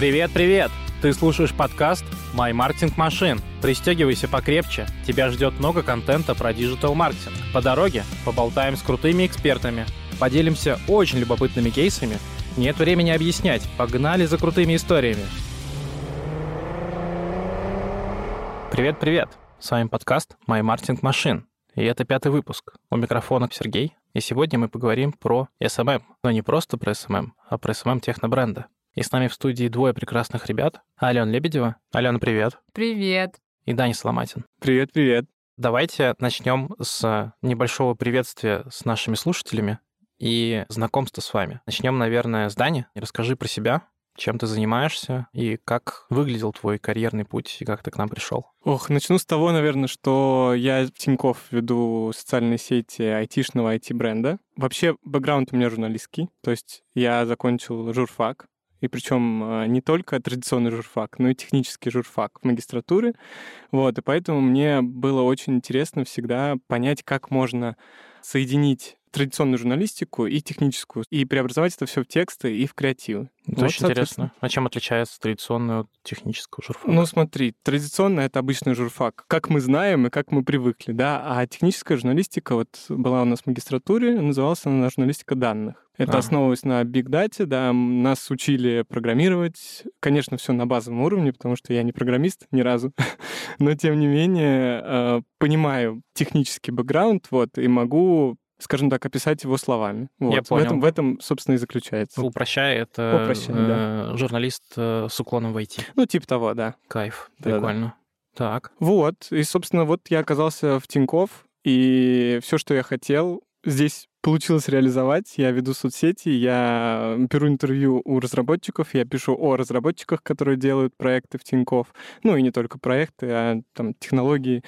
Привет-привет! Ты слушаешь подкаст «My Marketing Machine». Пристегивайся покрепче, тебя ждет много контента про диджитал-маркетинг. По дороге поболтаем с крутыми экспертами, поделимся очень любопытными кейсами. Нет времени объяснять, погнали за крутыми историями. Привет-привет! С вами подкаст «My Marketing Machine». И это 5-й выпуск. У микрофона Сергей. И сегодня мы поговорим про SMM. Но не просто про SMM, а про SMM технобренда. И с нами в студии двое прекрасных ребят. Алена Лебедева. Алена, привет. Привет. И Даня Соломатин. Привет-привет. Давайте начнем с небольшого приветствия с нашими слушателями и знакомства с вами. Начнем, наверное, с Дани. Расскажи про себя, чем ты занимаешься и как выглядел твой карьерный путь и как ты к нам пришел. Начну с того, наверное, что я в Тинькофф веду социальные сети айтишного IT-бренда. Вообще, бэкграунд у меня журналистский, то есть я закончил журфак, и причем не только традиционный журфак, но и технический журфак в магистратуре. И поэтому мне было очень интересно всегда понять, как можно соединить традиционную журналистику и техническую, и преобразовать это все в тексты и в креативы. Это очень интересно. А чем отличается традиционный от технического журфака? Смотри, традиционно — это обычный журфак, как мы знаем и как мы привыкли, да, а техническая журналистика была у нас в магистратуре, называлась она журналистика данных. Это основывалось на бигдате, да, нас учили программировать, конечно, все на базовом уровне, потому что я не программист ни разу, но, тем не менее, понимаю технический бэкграунд, и могу, скажем так, описать его словами. Я понял. В этом, собственно, и заключается. Упрощая, это да. Журналист с уклоном в IT. Типа того, да. Кайф, прикольно. Да. Так. И, собственно, я оказался в Тинькофф, и все, что я хотел, здесь получилось реализовать. Я веду соцсети, я беру интервью у разработчиков, я пишу о разработчиках, которые делают проекты в Тинькофф. И не только проекты, а там технологии.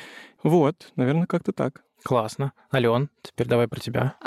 Наверное, как-то так. Классно. Алён, теперь давай про тебя. У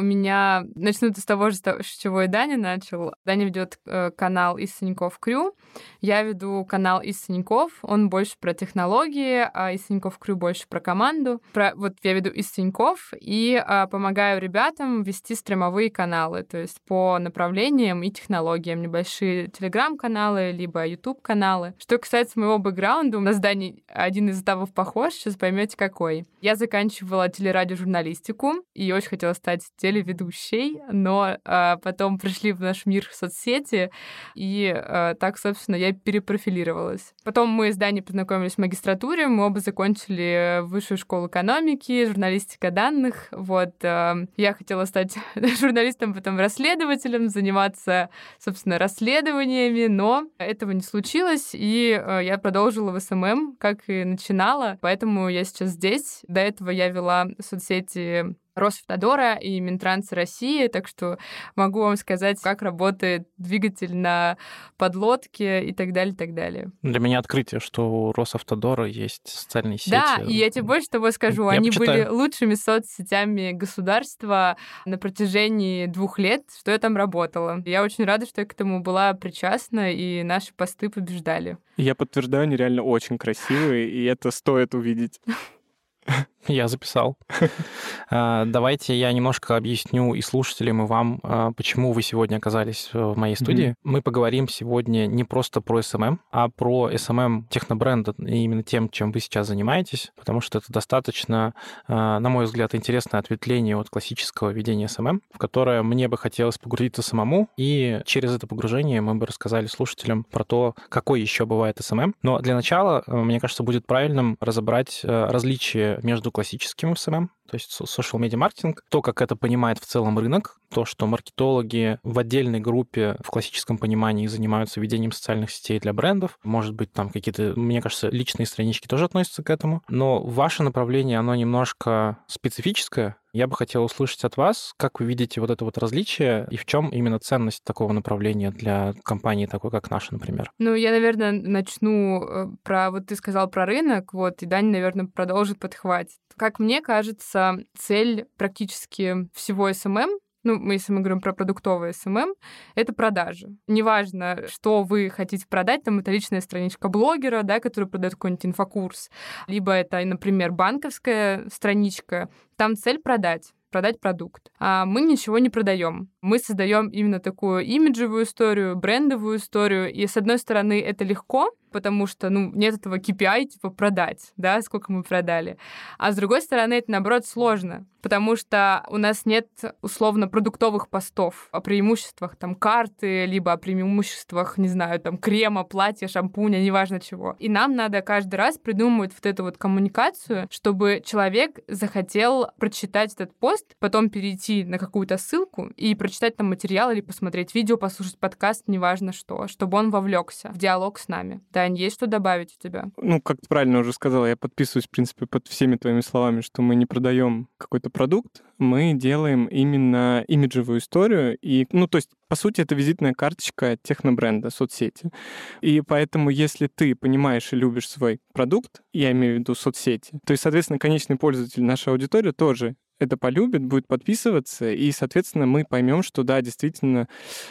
меня... Начну с того же, с чего и Даня начал. Даня ведет канал «Из Саняков Крю». Я веду канал «Из Саняков». Он больше про технологии, а «Из Саняков Крю» больше про команду. Я веду «Из Саняков» и помогаю ребятам вести стримовые каналы, то есть по направлениям и технологиям. Небольшие телеграм-каналы, либо YouTube-каналы. Что касается моего бэкграунда, у нас Даня один из этапов похож, сейчас поймете какой. Я заканчивала телерадиожурналистику и очень хотела стать телеведущей, но потом пришли в наш мир в соцсети, и так, собственно, я перепрофилировалась. Потом мы с Даней познакомились в магистратуре, мы оба закончили высшую школу экономики, журналистика данных. Я хотела стать журналистом, потом расследователем, заниматься, собственно, расследованиями, но этого не случилось, и я продолжила в СММ, как и начинала, поэтому я сейчас здесь. До этого я вела соцсети Росавтодора и Минтранса России, так что могу вам сказать, как работает двигатель на подлодке и так далее, так далее. Для меня открытие, что у Росавтодора есть социальные сети. Да, и я тебе больше того скажу. Они были лучшими соцсетями государства на протяжении 2 лет, что я там работала. Я очень рада, что я к этому была причастна, и наши посты побеждали. Я подтверждаю, они реально очень красивые, и это стоит увидеть. Я записал. Давайте я немножко объясню и слушателям, и вам, почему вы сегодня оказались в моей студии. Мы поговорим сегодня не просто про SMM, а про SMM технобренда, и именно тем, чем вы сейчас занимаетесь, потому что это достаточно, на мой взгляд, интересное ответвление от классического ведения SMM, в которое мне бы хотелось погрузиться самому, и через это погружение мы бы рассказали слушателям про то, какой еще бывает SMM. Но для начала, мне кажется, будет правильным разобрать различия между классическим SMM, то есть social media маркетинг, то, как это понимает в целом рынок, то, что маркетологи в отдельной группе в классическом понимании занимаются ведением социальных сетей для брендов. Может быть, там какие-то, мне кажется, личные странички тоже относятся к этому. Но ваше направление, оно немножко специфическое. Я бы хотел услышать от вас, как вы видите это различие и в чем именно ценность такого направления для компании, такой как наша, например. Я, наверное, начну про... Ты сказал про рынок, и Даня, наверное, продолжит подхватить. Как мне кажется, цель практически всего SMM, если мы говорим про продуктовый SMM, это продажи. Неважно, что вы хотите продать, это личная страничка блогера, да, который продает какой-нибудь инфокурс, либо это, например, банковская страничка, там цель продать продукт. мы ничего не продаем. Мы создаем именно такую имиджевую историю, брендовую историю. И, с одной стороны, это легко, потому что нет этого KPI, продать, да, сколько мы продали. А с другой стороны, это, наоборот, сложно, потому что у нас нет, условно, продуктовых постов о преимуществах там карты, либо о преимуществах, не знаю, там крема, платья, шампуня, неважно чего. И нам надо каждый раз придумывать вот эту вот коммуникацию, чтобы человек захотел прочитать этот пост, потом перейти на какую-то ссылку и прочитать там материал или посмотреть видео, послушать подкаст, неважно что, чтобы он вовлекся в диалог с нами. Тань, есть что добавить у тебя? Как ты правильно уже сказала, я подписываюсь, в принципе, под всеми твоими словами, что мы не продаем какой-то продукт, мы делаем именно имиджевую историю. И, то есть, по сути, это визитная карточка технобренда, соцсети. И поэтому, если ты понимаешь и любишь свой продукт, я имею в виду соцсети, то есть, соответственно, конечный пользователь, наша аудитория тоже это полюбит, будет подписываться, и, соответственно, мы поймем, что да, действительно,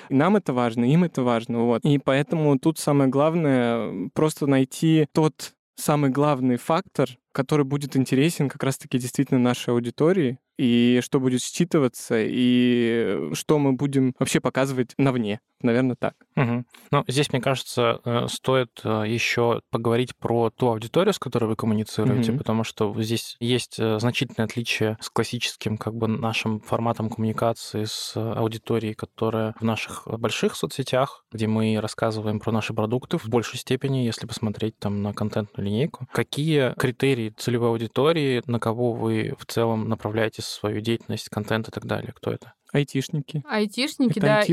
нам это важно, им это важно. Вот. И поэтому тут самое главное просто найти тот самый главный фактор, который будет интересен как раз-таки действительно нашей аудитории, и что будет считываться, и что мы будем вообще показывать навне. Наверное, так. Угу. Здесь, мне кажется, стоит еще поговорить про ту аудиторию, с которой вы коммуницируете, потому что здесь есть значительное отличие с классическим нашим форматом коммуникации с аудиторией, которая в наших больших соцсетях, где мы рассказываем про наши продукты в большей степени, если посмотреть там на контентную линейку. Какие критерии целевой аудитории, на кого вы в целом направляете свою деятельность, контент и так далее? Кто это? Айтишники. Айтишники, да.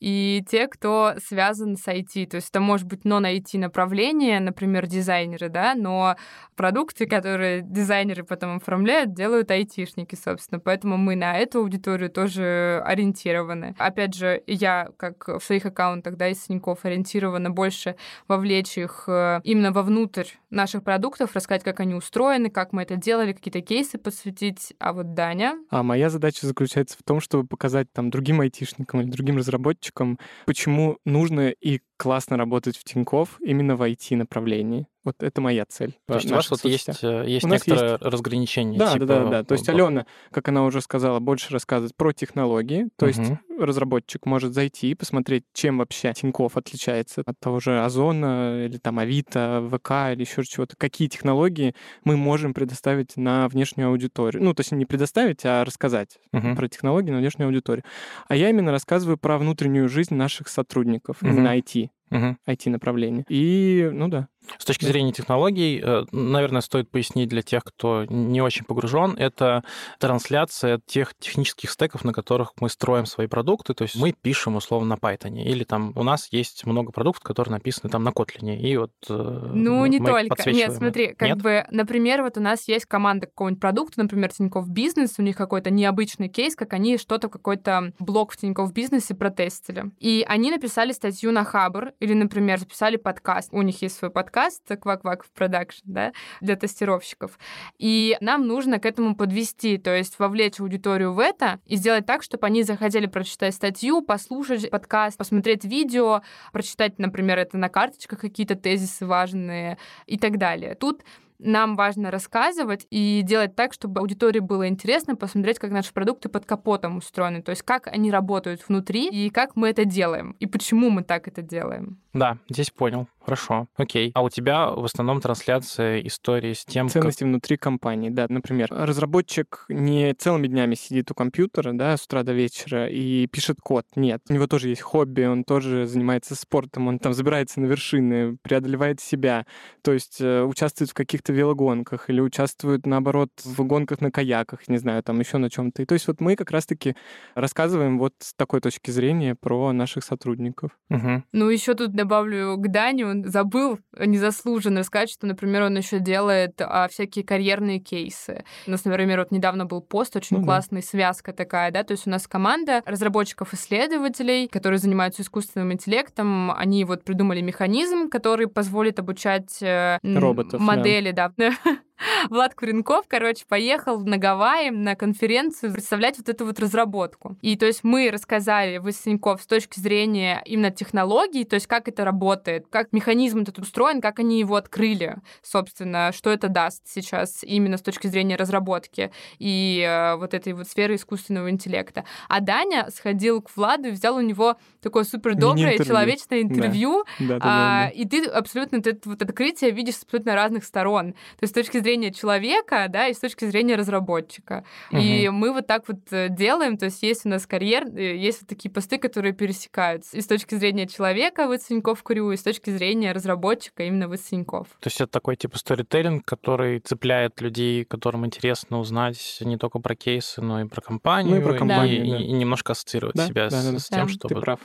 И те, кто связан с IT. То есть это может быть non-IT направление, например, дизайнеры, да, но продукты, которые дизайнеры потом оформляют, делают айтишники, собственно. Поэтому мы на эту аудиторию тоже ориентированы. Опять же, я, как в своих аккаунтах, да, из Синькофф, ориентирована больше вовлечь их именно вовнутрь наших продуктов, рассказать, как они устроены, как мы это делали, какие-то кейсы подсветить. А вот Даня... Моя задача заключается в том, чтобы показать там другим айтишникам или другим разработчикам, почему нужно и классно работать в Тинькофф именно в IT-направлении. Вот это моя цель. То есть у вас вот есть некоторое разграничение. Да. То есть Алена, как она уже сказала, больше рассказывает про технологии. То есть разработчик может зайти и посмотреть, чем вообще Тинькофф отличается от того же Озона или там Авито, ВК или еще чего-то. Какие технологии мы можем предоставить на внешнюю аудиторию. То есть не предоставить, а рассказать про технологии на внешнюю аудиторию. А я именно рассказываю про внутреннюю жизнь наших сотрудников на IT. IT-направление. И, С точки зрения технологий, наверное, стоит пояснить для тех, кто не очень погружен, это трансляция тех технических стеков, на которых мы строим свои продукты, то есть мы пишем, условно, на Python, или там у нас есть много продуктов, которые написаны там на Kotlin, и вот не только. Нет, смотри, например, вот у нас есть команда какого-нибудь продукта, например, Тинькофф Бизнес, у них какой-то необычный кейс, как они какой-то блог в Тинькофф Бизнесе протестили. И они написали статью на Хабр, или, например, записали подкаст. У них есть свой подкаст «Квак-квак в продакшн», да, для тестировщиков. И нам нужно к этому подвести, то есть вовлечь аудиторию в это и сделать так, чтобы они захотели прочитать статью, послушать подкаст, посмотреть видео, прочитать, например, это на карточках какие-то тезисы важные и так далее. Тут нам важно рассказывать и делать так, чтобы аудитории было интересно посмотреть, как наши продукты под капотом устроены, то есть как они работают внутри и как мы это делаем, и почему мы так это делаем. Да, здесь понял. Хорошо, окей. А у тебя в основном трансляция истории с тем, ценности внутри компании, да. Например, разработчик не целыми днями сидит у компьютера, да, с утра до вечера и пишет код. Нет. У него тоже есть хобби, он тоже занимается спортом, он там забирается на вершины, преодолевает себя, то есть участвует в каких-то велогонках или участвует, наоборот, в гонках на каяках, не знаю, там еще на чем-то. И то есть вот мы как раз-таки рассказываем вот с такой точки зрения про наших сотрудников. Угу. Еще тут добавлю к Даню, он забыл незаслуженно рассказать, что, например, он еще делает всякие карьерные кейсы. У нас, например, вот недавно был пост, очень классный, связка такая, да, то есть у нас команда разработчиков-исследователей, которые занимаются искусственным интеллектом, они вот придумали механизм, который позволит обучать роботов, модели, да. недавно. Влад Куренков, поехал на Гавайи на конференцию представлять вот эту вот разработку. И то есть мы рассказали Васеньков с точки зрения именно технологий, то есть как это работает, как механизм этот устроен, как они его открыли, собственно, что это даст сейчас именно с точки зрения разработки и вот этой вот сферы искусственного интеллекта. А Даня сходил к Владу и взял у него такое супердоброе человечное интервью, и ты абсолютно это вот открытие видишь с абсолютно разных сторон. То есть с точки зрения человека, да, и с точки зрения разработчика. Угу. И мы вот так вот делаем, то есть есть у нас карьер, есть вот такие посты, которые пересекаются. И с точки зрения человека Высеньков Курю, и с точки зрения разработчика именно Высеньков. То есть это такой типа сторителлинг, который цепляет людей, которым интересно узнать не только про кейсы, но и про компанию, и немножко ассоциировать себя с тем, чтобы... Ты прав.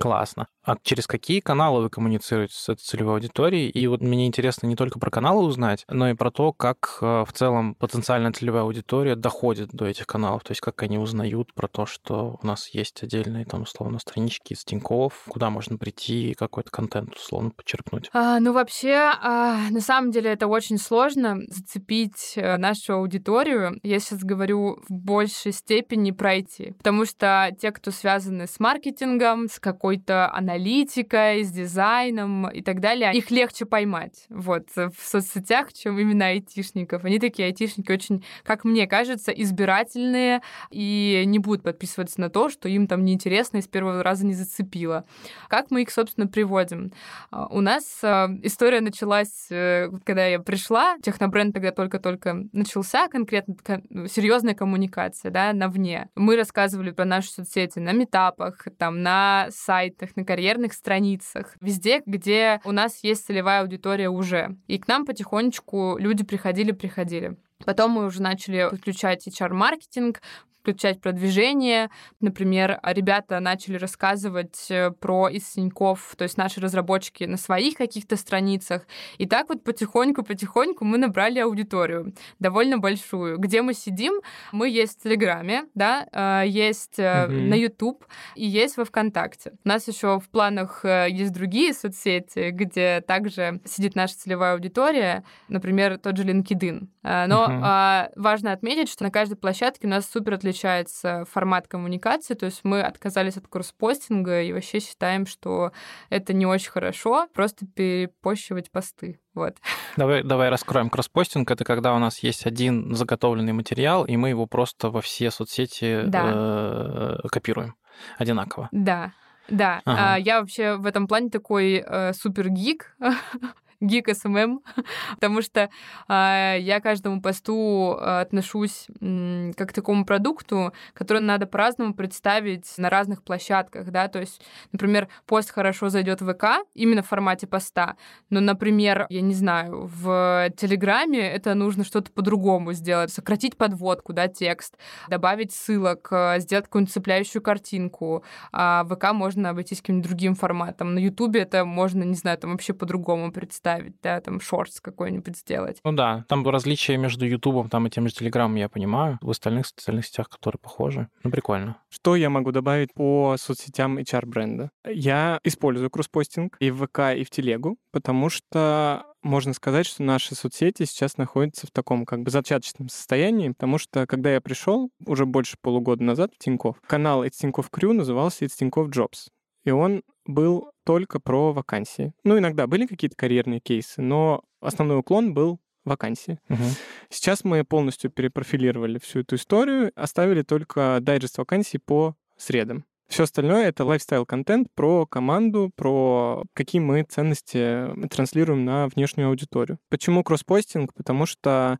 Классно. А через какие каналы вы коммуницируете с этой целевой аудиторией? И вот мне интересно не только про каналы узнать, но и про то, как в целом потенциальная целевая аудитория доходит до этих каналов. То есть как они узнают про то, что у нас есть отдельные там условно странички из Тинькофф, куда можно прийти и какой-то контент условно подчеркнуть. На самом деле это очень сложно зацепить нашу аудиторию. Я сейчас говорю в большей степени про IT, потому что те, кто связаны с маркетингом, с какой-то аналитикой, с дизайном и так далее, их легче поймать в соцсетях, чем именно айтишников. Они такие айтишники очень, как мне кажется, избирательные и не будут подписываться на то, что им там неинтересно и с первого раза не зацепило. Как мы их, собственно, приводим? У нас история началась, когда я пришла, технобренд тогда только-только начался, конкретно серьезная коммуникация, да, навне. Мы рассказывали про наши соцсети на митапах, там, на сайтах, на карьерных страницах, везде, где у нас есть целевая аудитория уже. И к нам потихонечку люди приходили. Потом мы уже начали подключать HR-маркетинг, включать продвижение. Например, ребята начали рассказывать про Исеньков, то есть наши разработчики на своих каких-то страницах. И так вот потихоньку мы набрали аудиторию, довольно большую. Где мы сидим? Мы есть в Телеграме, да, есть на YouTube и есть во ВКонтакте. У нас еще в планах есть другие соцсети, где также сидит наша целевая аудитория, например, тот же LinkedIn. Но важно отметить, что на каждой площадке у нас супер отличается формат коммуникации, то есть мы отказались от кросспостинга и вообще считаем, что это не очень хорошо, просто перепощивать посты. Давай раскроем кросспостинг. Это когда у нас есть один заготовленный материал, и мы его просто во все соцсети копируем одинаково. Да. Ага. Я вообще в этом плане такой супер-гик, гик СММ, потому что я каждому посту отношусь как к такому продукту, который надо по-разному представить на разных площадках, да, то есть, например, пост хорошо зайдет в ВК, именно в формате поста, но, например, я не знаю, в Телеграме это нужно что-то по-другому сделать, сократить подводку, да, текст, добавить ссылок, сделать какую-нибудь цепляющую картинку, а в ВК можно обойтись каким-нибудь другим форматом, на Ютубе это можно, не знаю, там вообще по-другому представить, там шортс какой-нибудь сделать. Там различия между Ютубом и тем же Телеграмом, я понимаю, в остальных социальных сетях, которые похожи. Прикольно. Что я могу добавить по соцсетям HR-бренда? Я использую кросспостинг и в ВК, и в Телегу, потому что можно сказать, что наши соцсети сейчас находятся в таком зачаточном состоянии, потому что, когда я пришел уже больше полугода назад в Тинькофф, канал It's Тинькофф Crew назывался It's Тинькофф Jobs, и он был только про вакансии. Иногда были какие-то карьерные кейсы, но основной уклон был вакансии. Сейчас мы полностью перепрофилировали всю эту историю, оставили только дайджест вакансий по средам. Все остальное — это лайфстайл-контент про команду, про какие мы ценности транслируем на внешнюю аудиторию. Почему кросспостинг? Потому что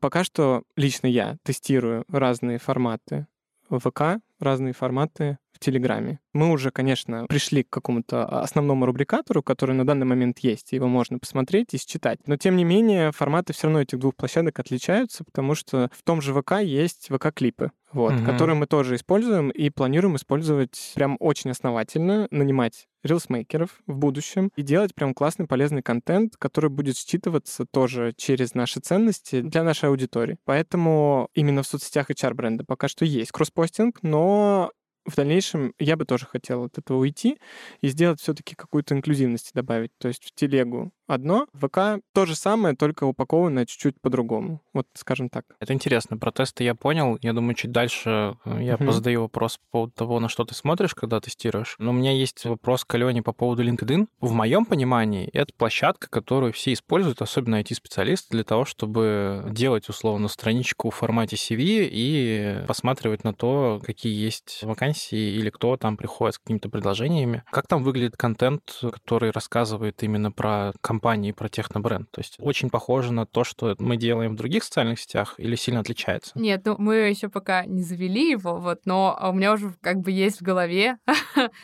пока что лично я тестирую разные форматы в ВК, разные форматы в Телеграме. Мы уже, конечно, пришли к какому-то основному рубрикатору, который на данный момент есть, его можно посмотреть и считать. Но, тем не менее, форматы все равно этих двух площадок отличаются, потому что в том же ВК есть ВК-клипы, которые мы тоже используем и планируем использовать прям очень основательно, нанимать рилсмейкеров в будущем и делать прям классный, полезный контент, который будет считываться тоже через наши ценности для нашей аудитории. Поэтому именно в соцсетях HR-бренда пока что есть кросспостинг, но в дальнейшем я бы тоже хотел от этого уйти и сделать все-таки какую-то инклюзивность добавить. То есть в телегу одно, в ВК то же самое, только упакованное чуть-чуть по-другому. Вот, скажем так. Это интересно. Про тесты я понял. Я думаю, чуть дальше я позадаю вопрос по поводу того, на что ты смотришь, когда тестируешь. Но у меня есть вопрос к Алене по поводу LinkedIn. В моем понимании это площадка, которую все используют, особенно IT-специалисты, для того, чтобы делать, условно, страничку в формате CV и посматривать на то, какие есть вакансии или кто там приходит с какими-то предложениями. Как там выглядит контент, который рассказывает именно про компании, про технобренд? То есть очень похоже на то, что мы делаем в других социальных сетях, или сильно отличается? Нет, ну мы еще пока не завели его, вот, но у меня уже как бы есть в голове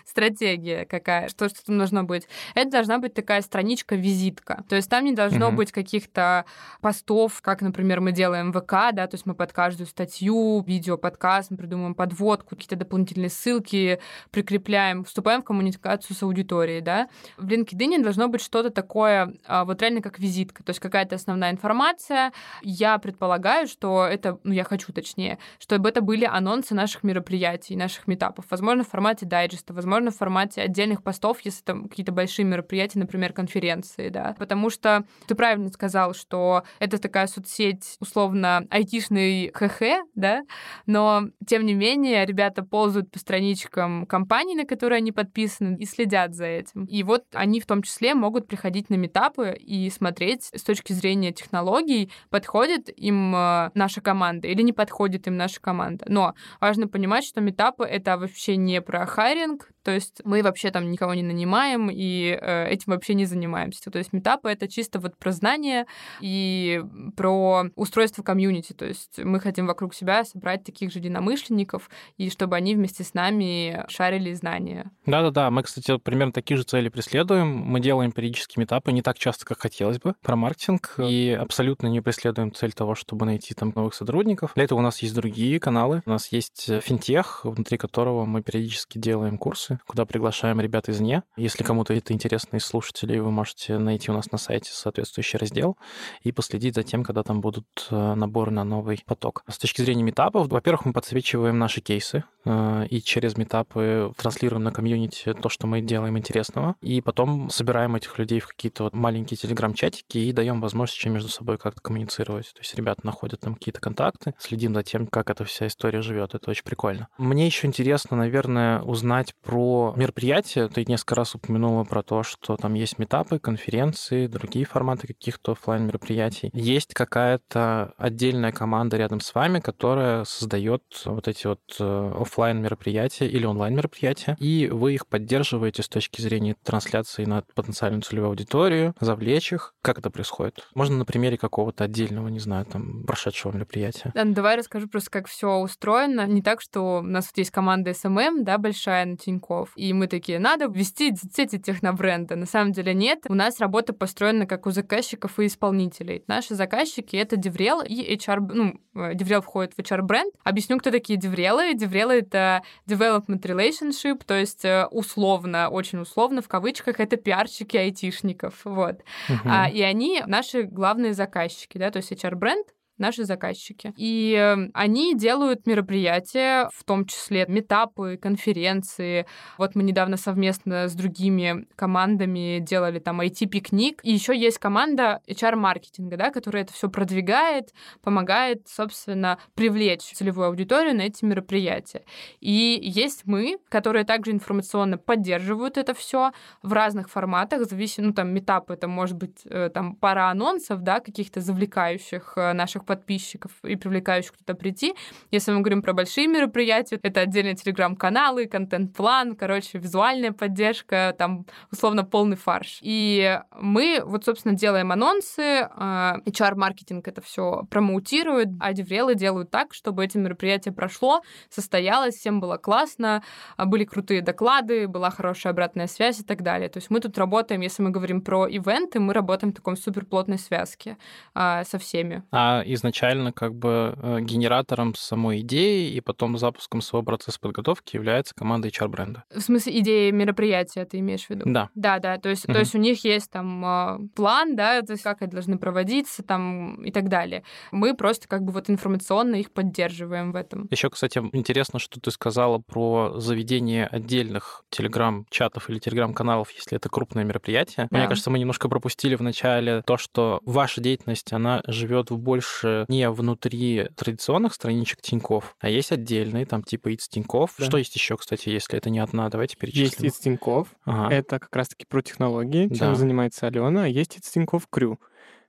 стратегия какая, что там должно быть. Это должна быть такая страничка-визитка. То есть там не должно быть каких-то постов, как, например, мы делаем в ВК, да, то есть мы под каждую статью, видео, подкаст, мы придумываем подводку, какие-то дополнительные ссылки прикрепляем, вступаем в коммуникацию с аудиторией, да. В LinkedIn должно быть что-то такое, вот реально как визитка, то есть какая-то основная информация. Я предполагаю, что это, ну, я хочу точнее, чтобы это были анонсы наших мероприятий, наших митапов, возможно, в формате дайджеста, возможно, в формате отдельных постов, если там какие-то большие мероприятия, например, конференции, да. Потому что ты правильно сказал, что это такая соцсеть, условно, айтишный ХХ, да, но, тем не менее, ребята ползают по страничкам компаний, на которые они подписаны, и следят за этим. И вот они в том числе могут приходить на митапы и смотреть с точки зрения технологий, подходит им наша команда или не подходит им наша команда. Но важно понимать, что митапы — это вообще не про хайринг, то есть мы вообще там никого не нанимаем и этим вообще не занимаемся. То есть митапы — это чисто вот про знания и про устройство комьюнити. То есть мы хотим вокруг себя собрать таких же единомышленников, и чтобы они вместе с нами шарили знания. Да-да-да, мы, кстати, примерно такие же цели преследуем. Мы делаем периодические митапы, не так часто, как хотелось бы, про маркетинг, и абсолютно не преследуем цель того, чтобы найти там новых сотрудников. Для этого у нас есть другие каналы. У нас есть финтех, внутри которого мы периодически делаем курсы, куда приглашаем ребят извне. Если кому-то это интересно из слушателей, вы можете найти у нас на сайте соответствующий раздел и последить за тем, когда там будут наборы на новый поток. С точки зрения митапов, во-первых, мы подсвечиваем наши кейсы и через митапы транслируем на комьюнити то, что мы делаем интересного, и потом собираем этих людей в какие-то вот маленькие телеграм-чатики и даем возможность между собой как-то коммуницировать. То есть ребята находят там какие-то контакты, следим за тем, как эта вся история живет. Это очень прикольно. Мне еще интересно, наверное, узнать про мероприятия. Ты несколько раз упомянула про то, что там есть митапы, конференции, другие форматы каких-то офлайн мероприятий. Есть какая-то отдельная команда рядом с вами, которая создает вот эти вот офлайн мероприятия или онлайн мероприятия, и вы их поддерживаете с точки зрения трансляции на потенциальную целевую аудиторию, завлечь их. Как это происходит? Можно на примере какого-то отдельного, не знаю, там, прошедшего мероприятия. Да, ну давай расскажу просто, как все устроено. Не так, что у нас вот есть команда SMM, да, большая на Тинькофф, и мы такие, надо ввести соцсети технобренда. На самом деле нет. У нас работа построена как у заказчиков и исполнителей. Наши заказчики — это Деврел и HR. Ну, Деврел входит в HR-бренд. Объясню, кто такие Деврелы. Деврелы — это Development Relationship, то есть условно, очень условно, в кавычках, это пиарщики айтишников. Вот. И они наши главные заказчики, да, то есть HR-бренд, наши заказчики. И они делают мероприятия, в том числе митапы, конференции. Вот мы недавно совместно с другими командами делали там IT-пикник. И еще есть команда HR-маркетинга, да, которая это все продвигает, помогает, собственно, привлечь целевую аудиторию на эти мероприятия. И есть мы, которые также информационно поддерживают это все в разных форматах. Ну, там, митапы — это, может быть, там, пара анонсов, да, каких-то завлекающих наших подписчиков и привлекающих туда прийти. Если мы говорим про большие мероприятия, это отдельные телеграм-каналы, контент-план, короче, визуальная поддержка, там, условно, полный фарш. И мы, вот, собственно, делаем анонсы, HR-маркетинг это все промоутирует, а Деврелы делают так, чтобы это мероприятие прошло, состоялось, всем было классно, были крутые доклады, была хорошая обратная связь и так далее. То есть мы тут работаем, если мы говорим про ивенты, мы работаем в таком суперплотной связке со всеми. А изначально как бы генератором самой идеи и потом запуском своего процесса подготовки является команда HR-бренда. В смысле идеи мероприятия ты имеешь в виду? Да. Да-да, то есть у них есть там план, да, то есть как они должны проводиться там и так далее. Мы просто как бы вот информационно их поддерживаем в этом. Еще, кстати, интересно, что ты сказала про заведение отдельных телеграм-чатов или телеграм-каналов, если это крупное мероприятие. Да. Мне кажется, мы немножко пропустили в начале то, что ваша деятельность, она живет больше не внутри традиционных страничек Тинькофф, а есть отдельные, там типа ИЦ Тинькофф. Да. Что есть еще, кстати, если это не одна? Давайте перечислим. Есть ИЦ Тинькофф. Ага. Это как раз-таки про технологии, чем занимается Алена. А есть ИЦ Тинькофф Крю,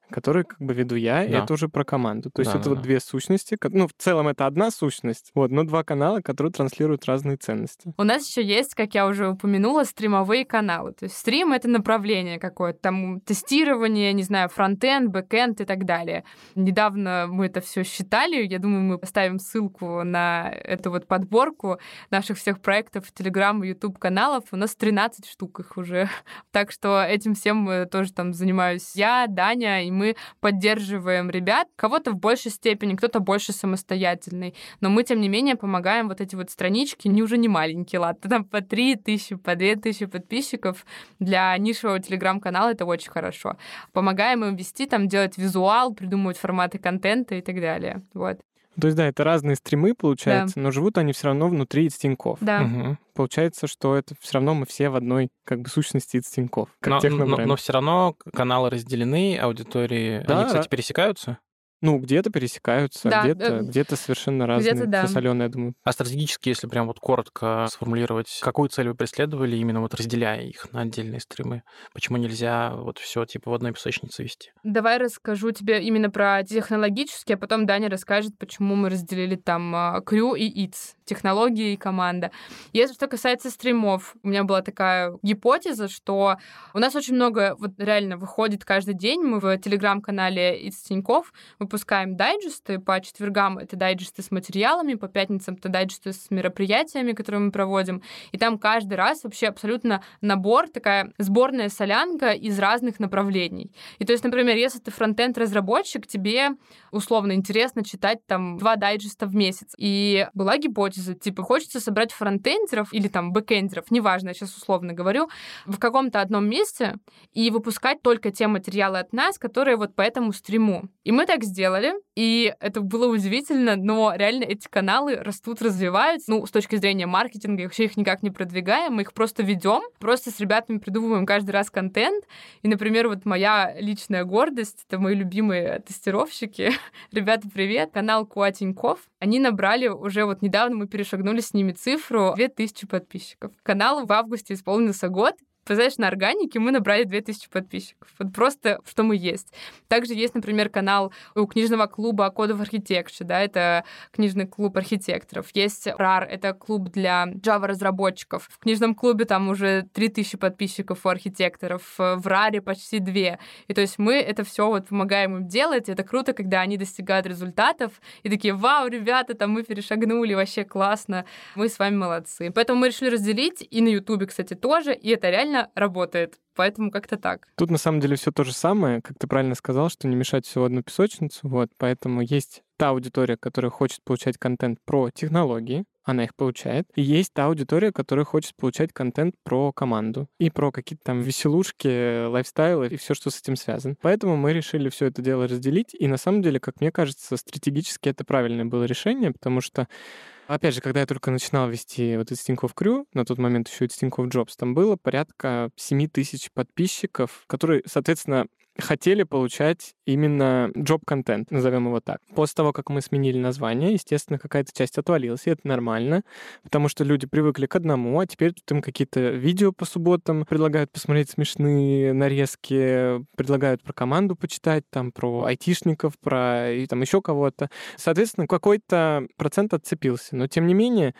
который как бы веду я, и это уже про команду. То есть это две сущности. Ну, в целом это одна сущность, вот, но два канала, которые транслируют разные ценности. У нас еще есть, как я уже упомянула, стримовые каналы. То есть стрим — это направление какое-то, там тестирование, не знаю, фронт-энд, бэк-энд и так далее. Недавно мы это все считали, я думаю, мы поставим ссылку на эту вот подборку наших всех проектов, Telegram и YouTube-каналов. У нас 13 штук их уже. Так что этим всем тоже там занимаюсь я, Даня, и мы поддерживаем ребят, кого-то в большей степени, кто-то больше самостоятельный, но мы, тем не менее, помогаем вот эти вот странички, они уже не маленькие, ладно, там по 3000, по 2000 подписчиков, для нишевого телеграм-канала это очень хорошо. Помогаем им вести, там, делать визуал, придумывать форматы контента и так далее, вот. То есть, да, это разные стримы, получается, но живут они все равно внутри ИЦ Тинькофф. Да. Угу. Получается, что это все равно мы все в одной как бы сущности ИЦ Тинькофф. Но все равно каналы разделены, аудитории, да, они, кстати, пересекаются? Ну, где-то пересекаются, да, где-то совершенно разные. Где-то, да. Соленые, я думаю. А стратегически, если прям вот коротко сформулировать, какую цель вы преследовали, именно вот разделяя их на отдельные стримы? Почему нельзя вот все типа в одной песочнице вести? Давай расскажу тебе именно про технологические, а потом Даня расскажет, почему мы разделили там Крю и ИЦ, технологии и команда. Если что касается стримов, у меня была такая гипотеза, что у нас очень много вот реально выходит каждый день. Мы в телеграм-канале ИЦ Тинькофф выпускаем дайджесты. По четвергам это дайджесты с материалами, по пятницам это дайджесты с мероприятиями, которые мы проводим. И там каждый раз вообще абсолютно набор, такая сборная солянка из разных направлений. И то есть, например, если ты фронтенд-разработчик, тебе условно интересно читать там 2 дайджеста в месяц. И была гипотеза, типа, хочется собрать фронтендеров или там бэкендеров, неважно, я сейчас условно говорю, в каком-то одном месте и выпускать только те материалы от нас, которые вот по этому стриму. И мы так сделали, и это было удивительно, но реально эти каналы растут, развиваются. Ну, с точки зрения маркетинга, вообще их никак не продвигаем, мы их просто ведем, просто с ребятами придумываем каждый раз контент. И, например, вот моя личная гордость, это мои любимые тестировщики. Ребята, привет! Канал Куа Тинькофф. Они набрали уже вот недавно, мы перешагнули с ними цифру 2000 подписчиков. Каналу в августе исполнился год. Ты знаешь, на органике мы набрали 2000 подписчиков. Вот просто, что мы есть. Также есть, например, канал у книжного клуба Code of Architecture, да, это книжный клуб архитекторов. Есть RAR, это клуб для Java-разработчиков. В книжном клубе там уже 3000 подписчиков у архитекторов, в RAR почти 2. И то есть мы это все вот помогаем им делать. Это круто, когда они достигают результатов и такие: вау, ребята, там мы перешагнули, вообще классно, мы с вами молодцы. Поэтому мы решили разделить, и на Ютубе, кстати, тоже, и это реально работает. Поэтому как-то так. Тут на самом деле все то же самое, как ты правильно сказал, что не мешать всего одну песочницу. Вот, поэтому есть та аудитория, которая хочет получать контент про технологии, она их получает. И есть та аудитория, которая хочет получать контент про команду и про какие-то там веселушки, лайфстайлы и все, что с этим связано. Поэтому мы решили все это дело разделить. И на самом деле, как мне кажется, стратегически это правильное было решение, потому что, опять же, когда я только начинал вести вот ИЦ Тинькофф Крю, на тот момент еще ИЦ Тинькофф Джобс, там было порядка 7000 подписчиков, которые, соответственно, хотели получать именно джоб-контент, назовем его так. После того, как мы сменили название, естественно, какая-то часть отвалилась, и это нормально, потому что люди привыкли к одному, а теперь тут им какие-то видео по субботам предлагают посмотреть, смешные нарезки, предлагают про команду почитать, там, про айтишников, про и там еще кого-то. Соответственно, какой-то процент отцепился. Но, тем не менее,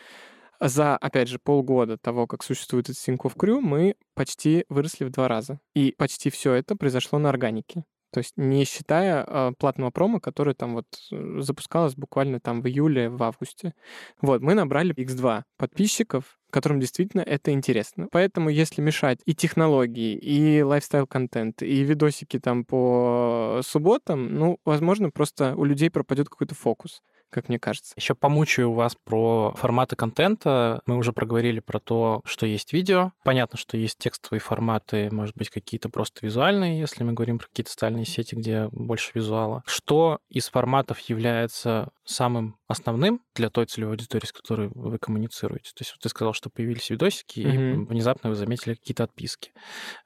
за, опять же, полгода того, как существует ИЦ Тинькофф Крю, мы почти выросли в 2 раза. И почти все это произошло на органике. То есть не считая платного промо, который там вот запускалось буквально там в июле, в августе. Вот, мы набрали x2 подписчиков, которым действительно это интересно. Поэтому если мешать и технологии, и лайфстайл-контент, и видосики там по субботам, ну, возможно, просто у людей пропадет какой-то фокус, как мне кажется. Еще помучаю вас про форматы контента. Мы уже проговорили про то, что есть видео. Понятно, что есть текстовые форматы, может быть, какие-то просто визуальные, если мы говорим про какие-то социальные сети, где больше визуала. Что из форматов является самым основным для той целевой аудитории, с которой вы коммуницируете? То есть вот ты сказал, что появились видосики, и внезапно вы заметили какие-то отписки.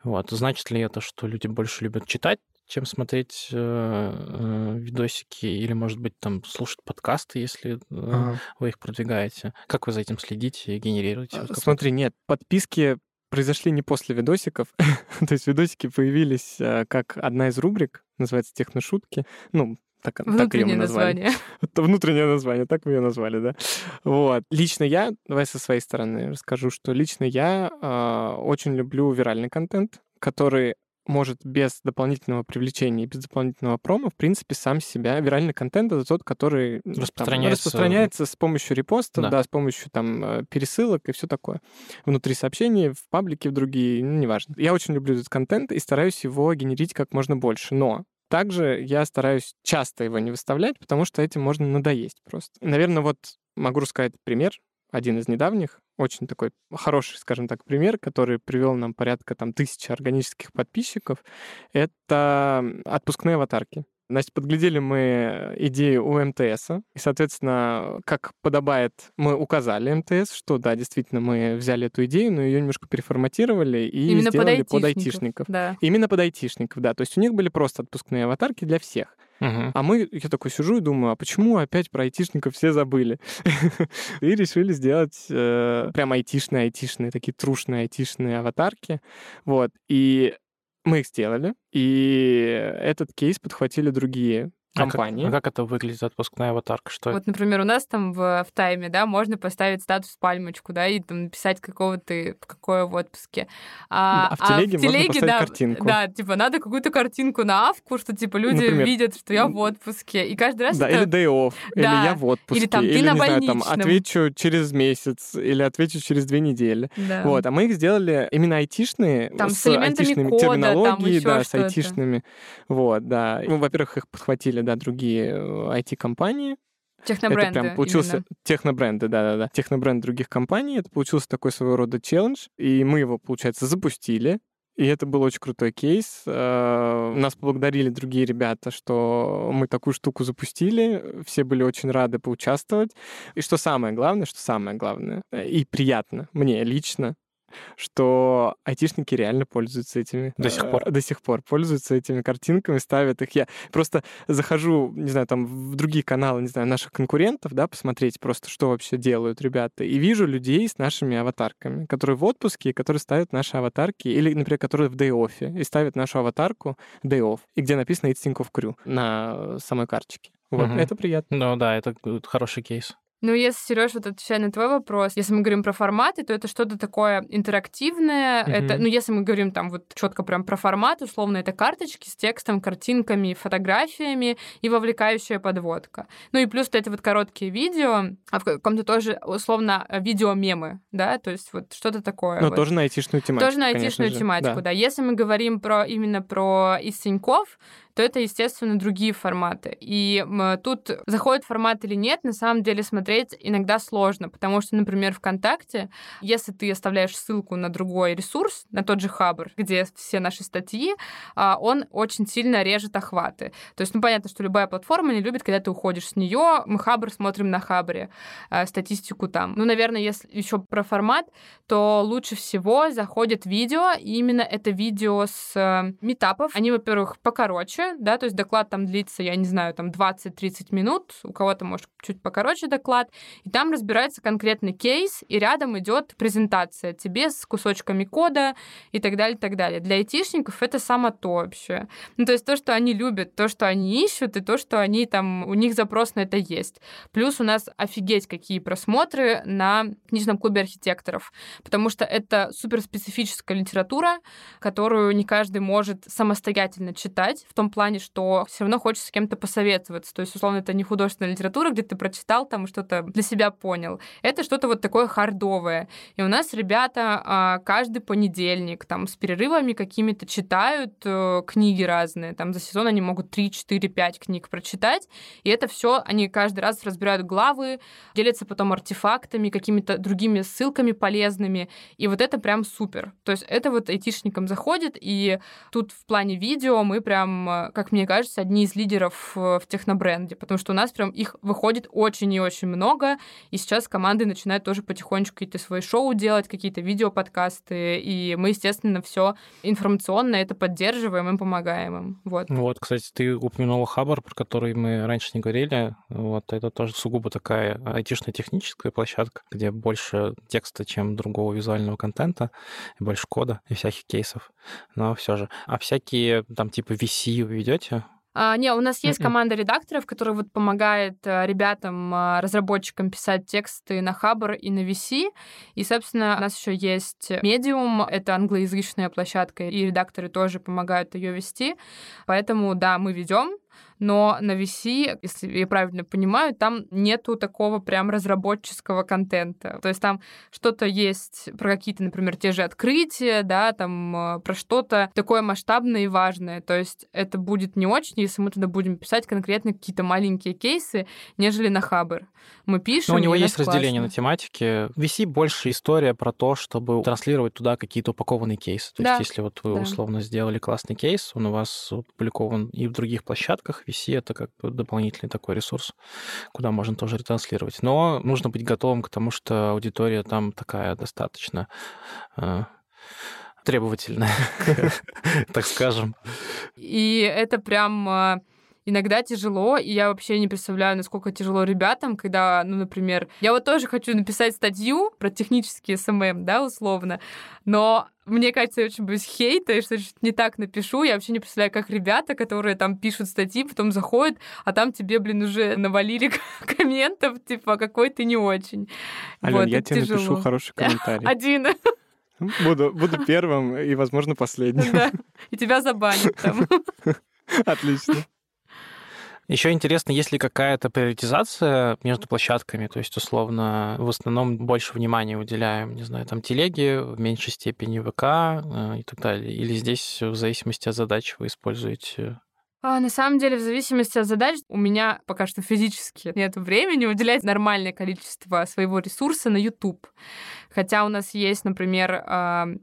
Вот. Значит ли это, что люди больше любят читать, чем смотреть видосики, или, может быть, там слушать подкасты, если вы их продвигаете? Как вы за этим следите и генерируете? Смотри, нет, подписки произошли не после видосиков. То есть видосики появились как одна из рубрик, называется «Техношутки». Ну, так ее мы назвали. Внутреннее название. Это внутреннее название, так мы ее назвали, да. Вот. Лично я, давай со своей стороны расскажу, что лично я очень люблю виральный контент, который может без дополнительного привлечения и без дополнительного промо, в принципе, сам себя. Виральный контент — это тот, который распространяется с помощью репостов, да, с помощью там пересылок и все такое. Внутри сообщений, в паблике, в другие, ну, неважно. Я очень люблю этот контент и стараюсь его генерить как можно больше, но также я стараюсь часто его не выставлять, потому что этим можно надоесть просто. Наверное, вот могу рассказать пример, один из недавних, очень такой хороший, скажем так, пример, который привел нам порядка там 1000 органических подписчиков, это отпускные аватарки. Значит, подглядели мы идею у МТСа, и, соответственно, как подобает, мы указали МТС, что да, действительно, мы взяли эту идею, но ее немножко переформатировали и именно сделали под айтишников. Да. Именно под айтишников, да. То есть у них были просто отпускные аватарки для всех. А мы, я такой сижу и думаю, а почему опять про айтишников все забыли? И решили сделать прям айтишные, такие трушные айтишные аватарки. Вот. И мы их сделали. И этот кейс подхватили другие компании. Как это выглядит, отпускная аватарка? Что вот, это? Например, у нас там в тайме, да, можно поставить статус пальмочку, да, и там написать, какой в отпуске. А в телеге можно поставить картинку. Да, типа, надо какую-то картинку на авку, что, типа, люди, например, видят, что я в отпуске. И каждый раз или day off, или я в отпуске, или, там, или не знаю, там, отвечу через месяц, или отвечу через 2 недели. Да. Вот, а мы их сделали именно айтишные, там, с айтишными терминологией, да, с айтишными. Вот, да. Ну, во-первых, их подхватили, да, другие IT-компании. Технобренды. Это прям получился именно. Технобренды, да-да-да. Технобренд других компаний. Это получился такой своего рода челлендж. И мы его, получается, запустили. И это был очень крутой кейс. Нас поблагодарили другие ребята, что мы такую штуку запустили. Все были очень рады поучаствовать. И что самое главное, и приятно мне лично, что айтишники реально пользуются этими... До сих пор пользуются этими картинками, ставят их. Я просто захожу, не знаю, там в другие каналы, не знаю, наших конкурентов, да, посмотреть просто, что вообще делают ребята, и вижу людей с нашими аватарками, которые в отпуске, которые ставят наши аватарки, или, например, которые в day-off, и ставят нашу аватарку day-off, и где написано «It's Think of Crew» на самой карточке. Вот, это приятно. Ну да, это хороший кейс. Ну, если, Серёж, вот отвечая на твой вопрос, если мы говорим про форматы, то это что-то такое интерактивное. Это, ну, если мы говорим там вот четко прям про формат, условно, это карточки с текстом, картинками, фотографиями и вовлекающая подводка. Ну, и плюс это вот короткие видео, а в каком-то тоже, условно, видеомемы, да, то есть вот что-то такое. Но вот тоже на айтишную тематику. Тоже на айтишную тематику, да. Если мы говорим именно про из Тинькофф, то это, естественно, другие форматы. И тут заходит формат или нет, на самом деле смотреть иногда сложно, потому что, например, ВКонтакте, если ты оставляешь ссылку на другой ресурс, на тот же Хабр, где все наши статьи, он очень сильно режет охваты. То есть, ну, понятно, что любая платформа не любит, когда ты уходишь с нее. Мы Хабр смотрим на Хабре, статистику там. Ну, наверное, если еще про формат, то лучше всего заходят видео, и именно это видео с митапов. Они, во-первых, покороче, да, то есть доклад там длится, я не знаю, там 20-30 минут, у кого-то, может, чуть покороче доклад, и там разбирается конкретный кейс, и рядом идет презентация тебе с кусочками кода и так далее, так далее. Для айтишников это само то вообще. Ну, то есть то, что они любят, то, что они ищут, и то, что они там, у них запрос на это есть. Плюс у нас офигеть какие просмотры на книжном клубе архитекторов, потому что это суперспецифическая литература, которую не каждый может самостоятельно читать, в том плане, что все равно хочется с кем-то посоветоваться. То есть, условно, это не художественная литература, где ты прочитал там и что-то для себя понял. Это что-то вот такое хардовое. И у нас ребята каждый понедельник там с перерывами какими-то читают книги разные. Там за сезон они могут 3, 4, 5 книг прочитать. И это все они каждый раз разбирают главы, делятся потом артефактами, какими-то другими ссылками полезными. И вот это прям супер. То есть это вот айтишникам заходит. И тут в плане видео мы прям, как мне кажется, одни из лидеров в технобренде, потому что у нас прям их выходит очень и очень много. И сейчас команды начинают тоже потихонечку какие-то свои шоу делать, какие-то видео-подкасты. И мы, естественно, все информационно это поддерживаем, им помогаем им. Вот. Вот, кстати, ты упомянула Хабр, про который мы раньше не говорили. Вот, это тоже сугубо такая айтишно-техническая площадка, где больше текста, чем другого визуального контента, и больше кода и всяких кейсов. Но все же. А всякие там типа VC вы ведете? Не, у нас есть команда редакторов, которая вот помогает ребятам, разработчикам писать тексты на Хабр и на VC. И, собственно, у нас еще есть Medium, это англоязычная площадка, и редакторы тоже помогают ее вести. Поэтому, да, мы ведем. Но на VC, если я правильно понимаю, там нету такого прям разработческого контента. То есть там что-то есть про какие-то, например, те же открытия, да, там про что-то такое масштабное и важное. То есть это будет не очень, если мы туда будем писать конкретно какие-то маленькие кейсы, нежели на Хабр. Мы пишем... Но у него есть разделение на тематике. VC больше история про то, чтобы транслировать туда какие-то упакованные кейсы. То есть если вот вы условно сделали классный кейс, он у вас опубликован и в других площадках, VC — это как бы дополнительный такой ресурс, куда можно тоже ретранслировать. Но нужно быть готовым к тому, что аудитория там такая достаточно требовательная, так скажем. И это прям... Иногда тяжело, и я вообще не представляю, насколько тяжело ребятам, когда, ну, например, я вот тоже хочу написать статью про технический СММ, да, условно, но мне кажется, я очень боюсь хейта, и что-то не так напишу, я вообще не представляю, как ребята, которые там пишут статьи, потом заходят, а там тебе, блин, уже навалили комментов, типа, какой ты не очень. Алён, вот, я тебе тяжело. Напишу хороший комментарий. Один. Буду первым и, возможно, последним. Да, и тебя забанят там. Отлично. Еще интересно, есть ли какая-то приоритизация между площадками, то есть, условно, в основном больше внимания уделяем, не знаю, там, телеге, в меньшей степени ВК и так далее, или здесь в зависимости от задач вы используете... На самом деле, в зависимости от задач, у меня пока что физически нет времени уделять нормальное количество своего ресурса на YouTube. Хотя у нас есть, например,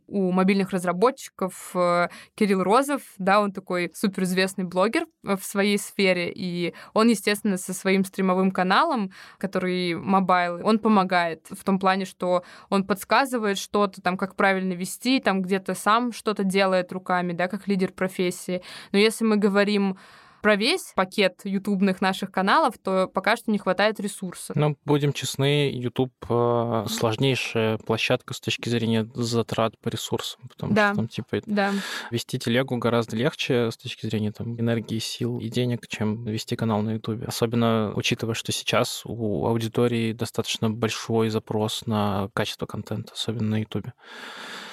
у мобильных разработчиков Кирилл Розов, да, он такой суперизвестный блогер в своей сфере, и он, естественно, со своим стримовым каналом, который мобайл, он помогает в том плане, что он подсказывает что-то, там, как правильно вести, там где-то сам что-то делает руками, да, как лидер профессии. Но если мы говорим про весь пакет ютубных наших каналов, то пока что не хватает ресурсов. Ну, будем честны, YouTube сложнейшая площадка с точки зрения затрат по ресурсам, потому что там, типа, вести телегу гораздо легче с точки зрения там, энергии, сил и денег, чем вести канал на YouTube. Особенно учитывая, что сейчас у аудитории достаточно большой запрос на качество контента, особенно на YouTube.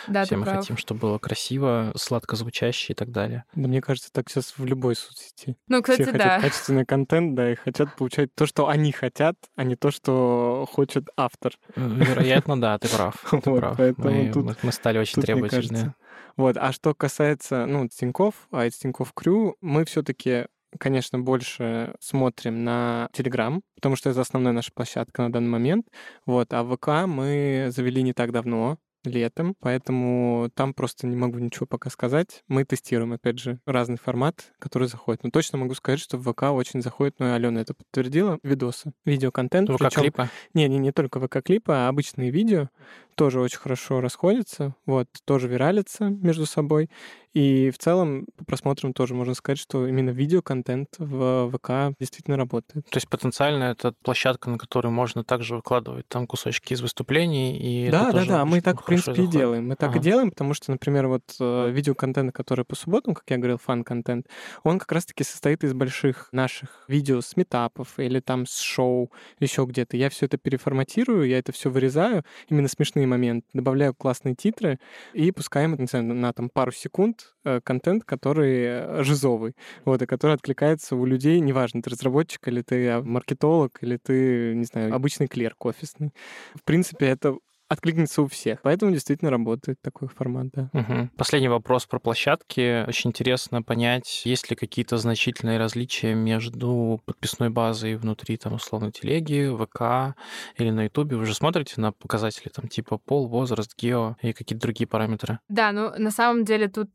Да, все мы прав. Хотим, чтобы было красиво, сладко звучаще и так далее. Да, мне кажется, так сейчас в любой соцсети. Ну, кстати, все хотят качественный контент, да, и хотят получать то, что они хотят, а не то, что хочет автор. Вероятно, да, ты прав. Мы стали очень требовательны. Вот, а что касается, Тинькофф, Тинькофф Крю, мы все-таки, конечно, больше смотрим на Telegram, потому что это основная наша площадка на данный момент. Вот, а ВК мы завели не так давно, летом, поэтому там просто не могу ничего пока сказать. Мы тестируем, опять же, разный формат, который заходит. Но точно могу сказать, что в ВК очень заходит, но Алена это подтвердила, видосы, видеоконтент. ВК-клипы? Не только ВК-клипы, а обычные видео тоже очень хорошо расходятся, вот, тоже виралятся между собой. И в целом по просмотрам тоже можно сказать, что именно видеоконтент в ВК действительно работает. То есть потенциально это площадка, на которую можно также выкладывать там кусочки из выступлений. И да, мы так, в принципе, и делаем. Мы так и делаем, потому что, например, вот видеоконтент, который по субботам, как я говорил, фан-контент, он как раз-таки состоит из больших наших видео с митапов или там с шоу, еще где-то. Я все это переформатирую, я это все вырезаю, именно смешные последний момент добавляю классные титры и пускаем, не знаю, на там, пару секунд контент, который жизовый, вот, и который откликается у людей, неважно, ты разработчик или ты маркетолог, или ты, не знаю, обычный клерк офисный. В принципе, это откликнется у всех. Поэтому действительно работает такой формат, да. Угу. Последний вопрос про площадки. Очень интересно понять, есть ли какие-то значительные различия между подписной базой внутри, там, условно, телеги, ВК или на Ютубе. Вы же смотрите на показатели, там, типа пол, возраст, гео и какие-то другие параметры? Да, ну, на самом деле тут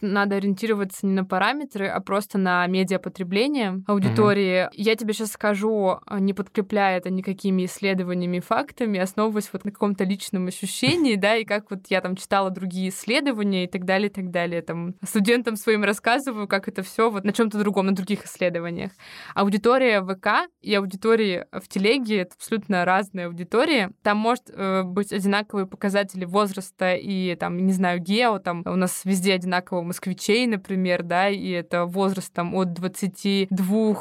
надо ориентироваться не на параметры, а просто на медиапотребление аудитории. Mm-hmm. Я тебе сейчас скажу, не подкрепляя это никакими исследованиями и фактами, основываясь вот на каком-то личном ощущении, да, и как вот я там читала другие исследования и так далее, там, студентам своим рассказываю, как это все вот на чем-то другом, на других исследованиях. Аудитория ВК и аудитория в телеге — это абсолютно разные аудитории. Там может быть одинаковые показатели возраста и, там, не знаю, гео, там, у нас везде одинаковые москвичей, например, да, и это возраст там от 22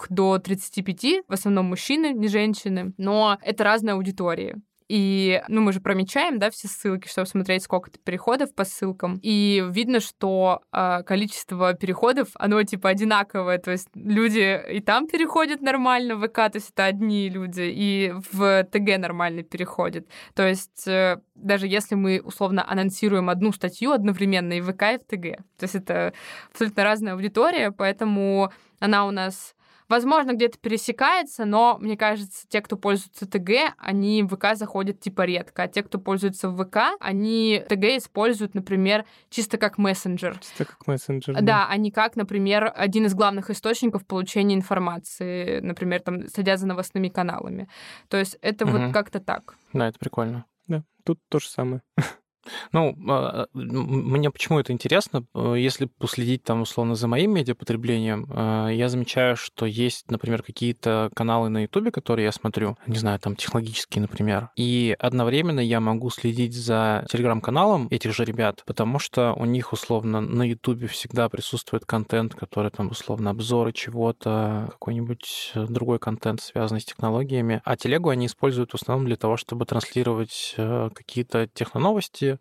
до 35, в основном мужчины, не женщины, но это разные аудитории. И, ну, мы же промечаем, да, все ссылки, чтобы смотреть, сколько переходов по ссылкам. И видно, что количество переходов, оно, типа, одинаковое. То есть люди и там переходят нормально в ВК, то есть это одни люди, и в ТГ нормально переходят. То есть даже если мы, условно, анонсируем одну статью одновременно и в ВК, и в ТГ. То есть это абсолютно разная аудитория, поэтому она у нас... Возможно, где-то пересекается, но, мне кажется, те, кто пользуется ТГ, они в ВК заходят типа редко, а те, кто пользуется в ВК, они ТГ используют, например, чисто как мессенджер. Чисто как мессенджер. Да, а не как, например, один из главных источников получения информации, например, там, следя за новостными каналами. То есть это вот как-то так. Да, это прикольно. Да, тут то же самое. Ну, мне почему это интересно? Если последить там, условно, за моим медиапотреблением, я замечаю, что есть, например, какие-то каналы на Ютубе, которые я смотрю, не знаю, там, технологические, например, и одновременно я могу следить за телеграм-каналом этих же ребят, потому что у них, условно, на Ютубе всегда присутствует контент, который там, условно, обзоры чего-то, какой-нибудь другой контент, связанный с технологиями, а телегу они используют в основном для того, чтобы транслировать какие-то техноновости,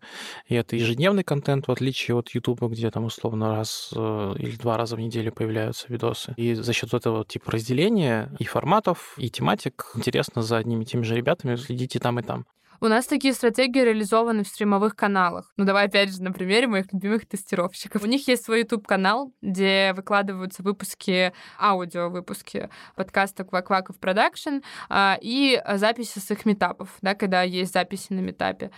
и это ежедневный контент, в отличие от Ютуба, где там условно раз или два раза в неделю появляются видосы. И за счет этого типа разделения и форматов, и тематик интересно за одними и теми же ребятами следить и там, и там. У нас такие стратегии реализованы в стримовых каналах. Ну, давай опять же на примере моих любимых тестировщиков. У них есть свой YouTube-канал, где выкладываются выпуски, аудио-выпуски подкаста «Квак-Кваков Продакшн» и записи с их митапов, да, когда есть записи на митапе.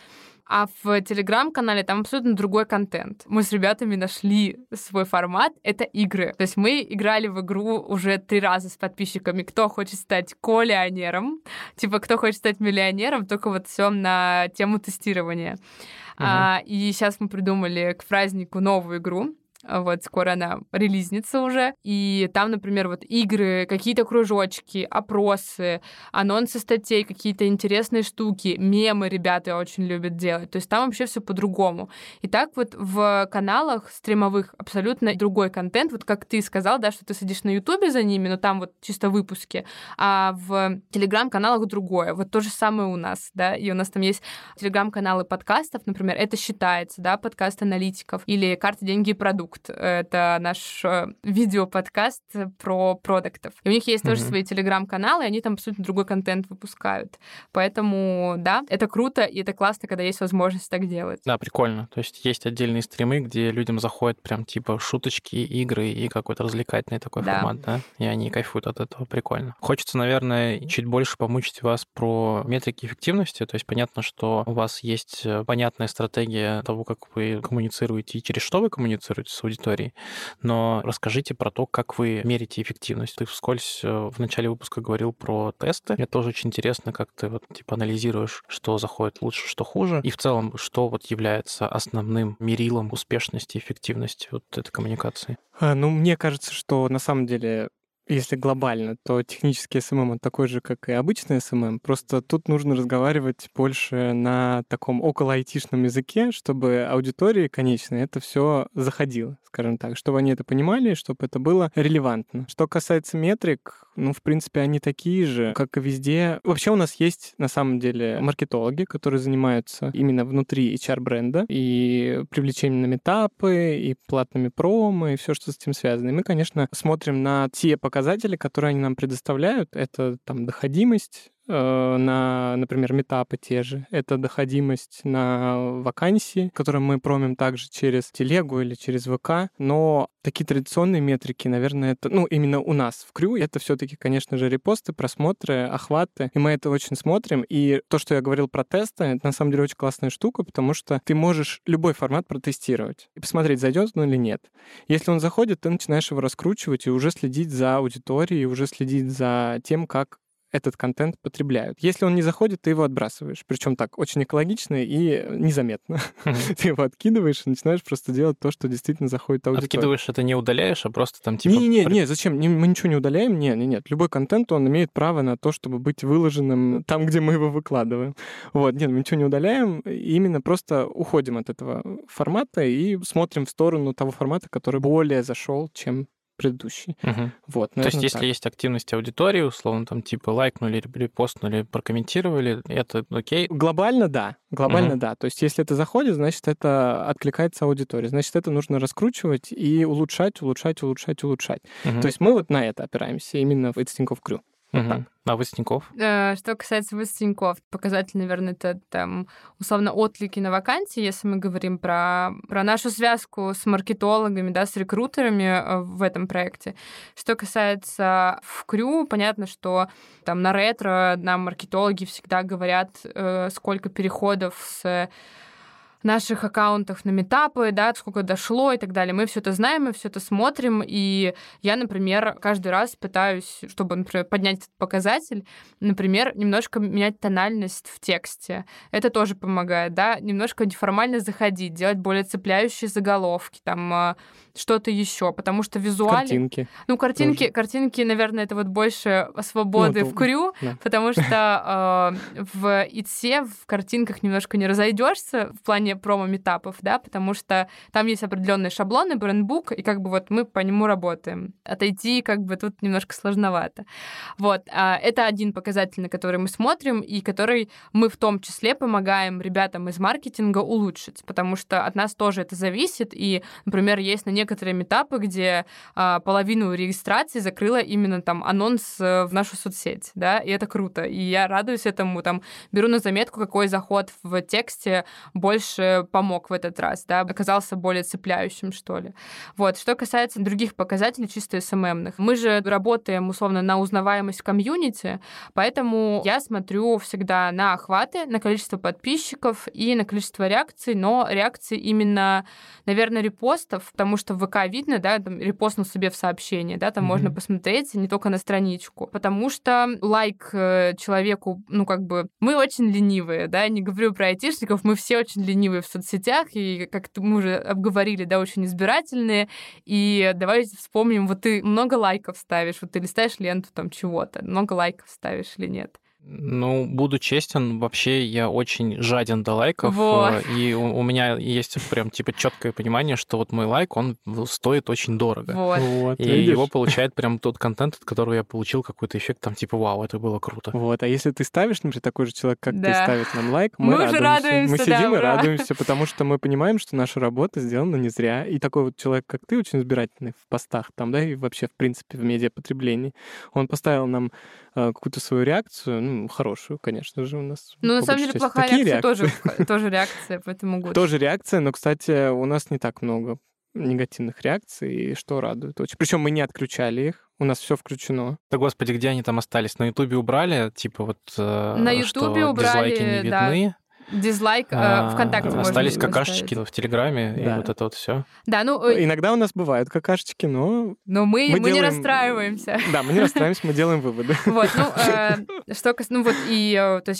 А в Телеграм-канале там абсолютно другой контент. Мы с ребятами нашли свой формат — это игры. То есть мы играли в игру уже 3 раза с подписчиками. Кто хочет стать коллионером, типа кто хочет стать миллионером, только вот все на тему тестирования. И сейчас мы придумали к празднику новую игру. Вот, скоро она релизнится уже. И там, например, вот игры, какие-то кружочки, опросы, анонсы статей, какие-то интересные штуки, мемы ребята очень любят делать. То есть там вообще все по-другому. И так вот в каналах стримовых абсолютно другой контент. Вот как ты сказал, да, что ты сидишь на Ютубе за ними, но там вот чисто выпуски. А в Телеграм-каналах другое. Вот то же самое у нас, да. И у нас там есть Телеграм-каналы подкастов, например. Это считается, да, подкаст аналитиков. Или «Карты, деньги и продукты». Это наш видеоподкаст про продуктов. И у них есть тоже свои телеграм-каналы, и они там абсолютно другой контент выпускают. Поэтому, да, это круто, и это классно, когда есть возможность так делать. Да, прикольно. То есть есть отдельные стримы, где людям заходят прям типа шуточки, игры и какой-то развлекательный такой формат, да? И они кайфуют от этого. Прикольно. Хочется, наверное, чуть больше помучить вас про метрики эффективности. То есть понятно, что у вас есть понятная стратегия того, как вы коммуницируете и через что вы коммуницируете с аудиторией, но расскажите про то, как вы меряете эффективность. Ты вскользь в начале выпуска говорил про тесты. Мне тоже очень интересно, как ты вот типа анализируешь, что заходит лучше, что хуже, и в целом, что вот является основным мерилом успешности и эффективности вот этой коммуникации. Ну, мне кажется, что на самом деле если глобально, то технический SMM он такой же, как и обычный SMM, просто тут нужно разговаривать больше на таком около-айтишном языке, чтобы аудитории конечной это все заходило, скажем так, чтобы они это понимали, чтобы это было релевантно. Что касается метрик, в принципе, они такие же, как и везде. Вообще у нас есть, на самом деле, маркетологи, которые занимаются именно внутри HR-бренда и привлечением на митапы, и платными промо, и все, что с этим связано. И мы, конечно, смотрим на те показатели, которые они нам предоставляют. Это там доходимость на, например, митапы те же. Это доходимость на вакансии, которые мы промим также через телегу или через ВК. Но такие традиционные метрики, наверное, это, именно у нас в Крю, это все-таки, конечно же, репосты, просмотры, охваты. И мы это очень смотрим. И то, что я говорил про тесты, это на самом деле очень классная штука, потому что ты можешь любой формат протестировать и посмотреть, зайдет он или нет. Если он заходит, ты начинаешь его раскручивать и уже следить за аудиторией, уже следить за тем, как этот контент потребляют. Если он не заходит, ты его отбрасываешь. Причем так, очень экологично и незаметно. Ты его откидываешь и начинаешь просто делать то, что действительно заходит аудитория. Откидываешь, это не удаляешь, а просто там типа... Не, зачем? Мы ничего не удаляем. Нет. Любой контент, он имеет право на то, чтобы быть выложенным там, где мы его выкладываем. Мы ничего не удаляем. Именно просто уходим от этого формата и смотрим в сторону того формата, который более зашел, чем предыдущий. Угу. Наверное, то есть, если есть активность аудитории, условно, там, типа, лайкнули, репостнули, прокомментировали, это окей? Глобально да. То есть, если это заходит, значит, это откликается аудитории. Значит, это нужно раскручивать и улучшать. Угу. То есть, мы на это опираемся, именно в It's Тинькофф Крю. Угу. А Выз Тинькофф? Что касается Выз Тинькофф, показатель, наверное, это там, условно, отклики на вакансии, если мы говорим про нашу связку с маркетологами, да, с рекрутерами в этом проекте. Что касается в Крю, понятно, что там на ретро нам маркетологи всегда говорят, сколько переходов с наших аккаунтах на митапы, да, сколько дошло и так далее. Мы все это знаем, мы все это смотрим, и я, например, каждый раз пытаюсь, чтобы, например, поднять этот показатель, например, немножко менять тональность в тексте. Это тоже помогает, да, немножко неформально заходить, делать более цепляющие заголовки, там, что-то еще, потому что визуально... Картинки. Картинки, наверное, это вот больше свободы в Крю, да. Потому что в ИТСе в картинках немножко не разойдешься в плане промо-митапов, да, потому что там есть определенные шаблоны, брендбук, и как бы вот мы по нему работаем. Отойти как бы тут немножко сложновато. Это один показатель, на который мы смотрим, и который мы в том числе помогаем ребятам из маркетинга улучшить, потому что от нас тоже это зависит, и, например, есть на некоторые митапы, где половину регистрации закрыла именно там анонс в нашу соцсеть, да, и это круто, и я радуюсь этому, там, беру на заметку, какой заход в тексте больше помог в этот раз, да, оказался более цепляющим, что ли. Что касается других показателей, чисто СММных, мы же работаем, условно, на узнаваемость в комьюнити, поэтому я смотрю всегда на охваты, на количество подписчиков и на количество реакций, но реакции именно, наверное, репостов, потому что в ВК видно, да, там репостнул себе в сообщении, да, там можно посмотреть не только на страничку, потому что лайк человеку, мы очень ленивые, да, не говорю про айтишников, мы все очень ленивые в соцсетях, и, как мы уже обговорили, да, очень избирательные, и давайте вспомним, ты много лайков ставишь, ты листаешь ленту там чего-то, много лайков ставишь или нет? Буду честен, вообще я очень жаден до лайков, и у меня есть прям типа четкое понимание, что мой лайк, он стоит очень дорого, и видишь? Его получает прям тот контент, от которого я получил какой-то эффект, там типа вау, это было круто. А если ты ставишь, например, такой же человек, как ты, ставит нам лайк, мы радуемся. Мы сидим и радуемся, потому что мы понимаем, что наша работа сделана не зря, и такой вот человек, как ты, очень избирательный в постах там, да, и вообще в принципе в медиапотреблении, он поставил нам какую-то свою реакцию, хорошую, конечно же, у нас. На самом деле, плохая реакция тоже реакция, поэтому год. Тоже реакция, но, кстати, у нас не так много негативных реакций, и что радует очень. Причем мы не отключали их, у нас все включено. Да, господи, где они там остались? На Ютубе убрали, на Ютубе убрали, дизлайки не видны. Дизлайк ВКонтакте можно. Остались какашечки в Телеграме, да. И вот это вот все. Да, ну... Иногда у нас бывают какашечки, но... Но мы не расстраиваемся. Да, мы не расстраиваемся, мы делаем выводы. Вот, то есть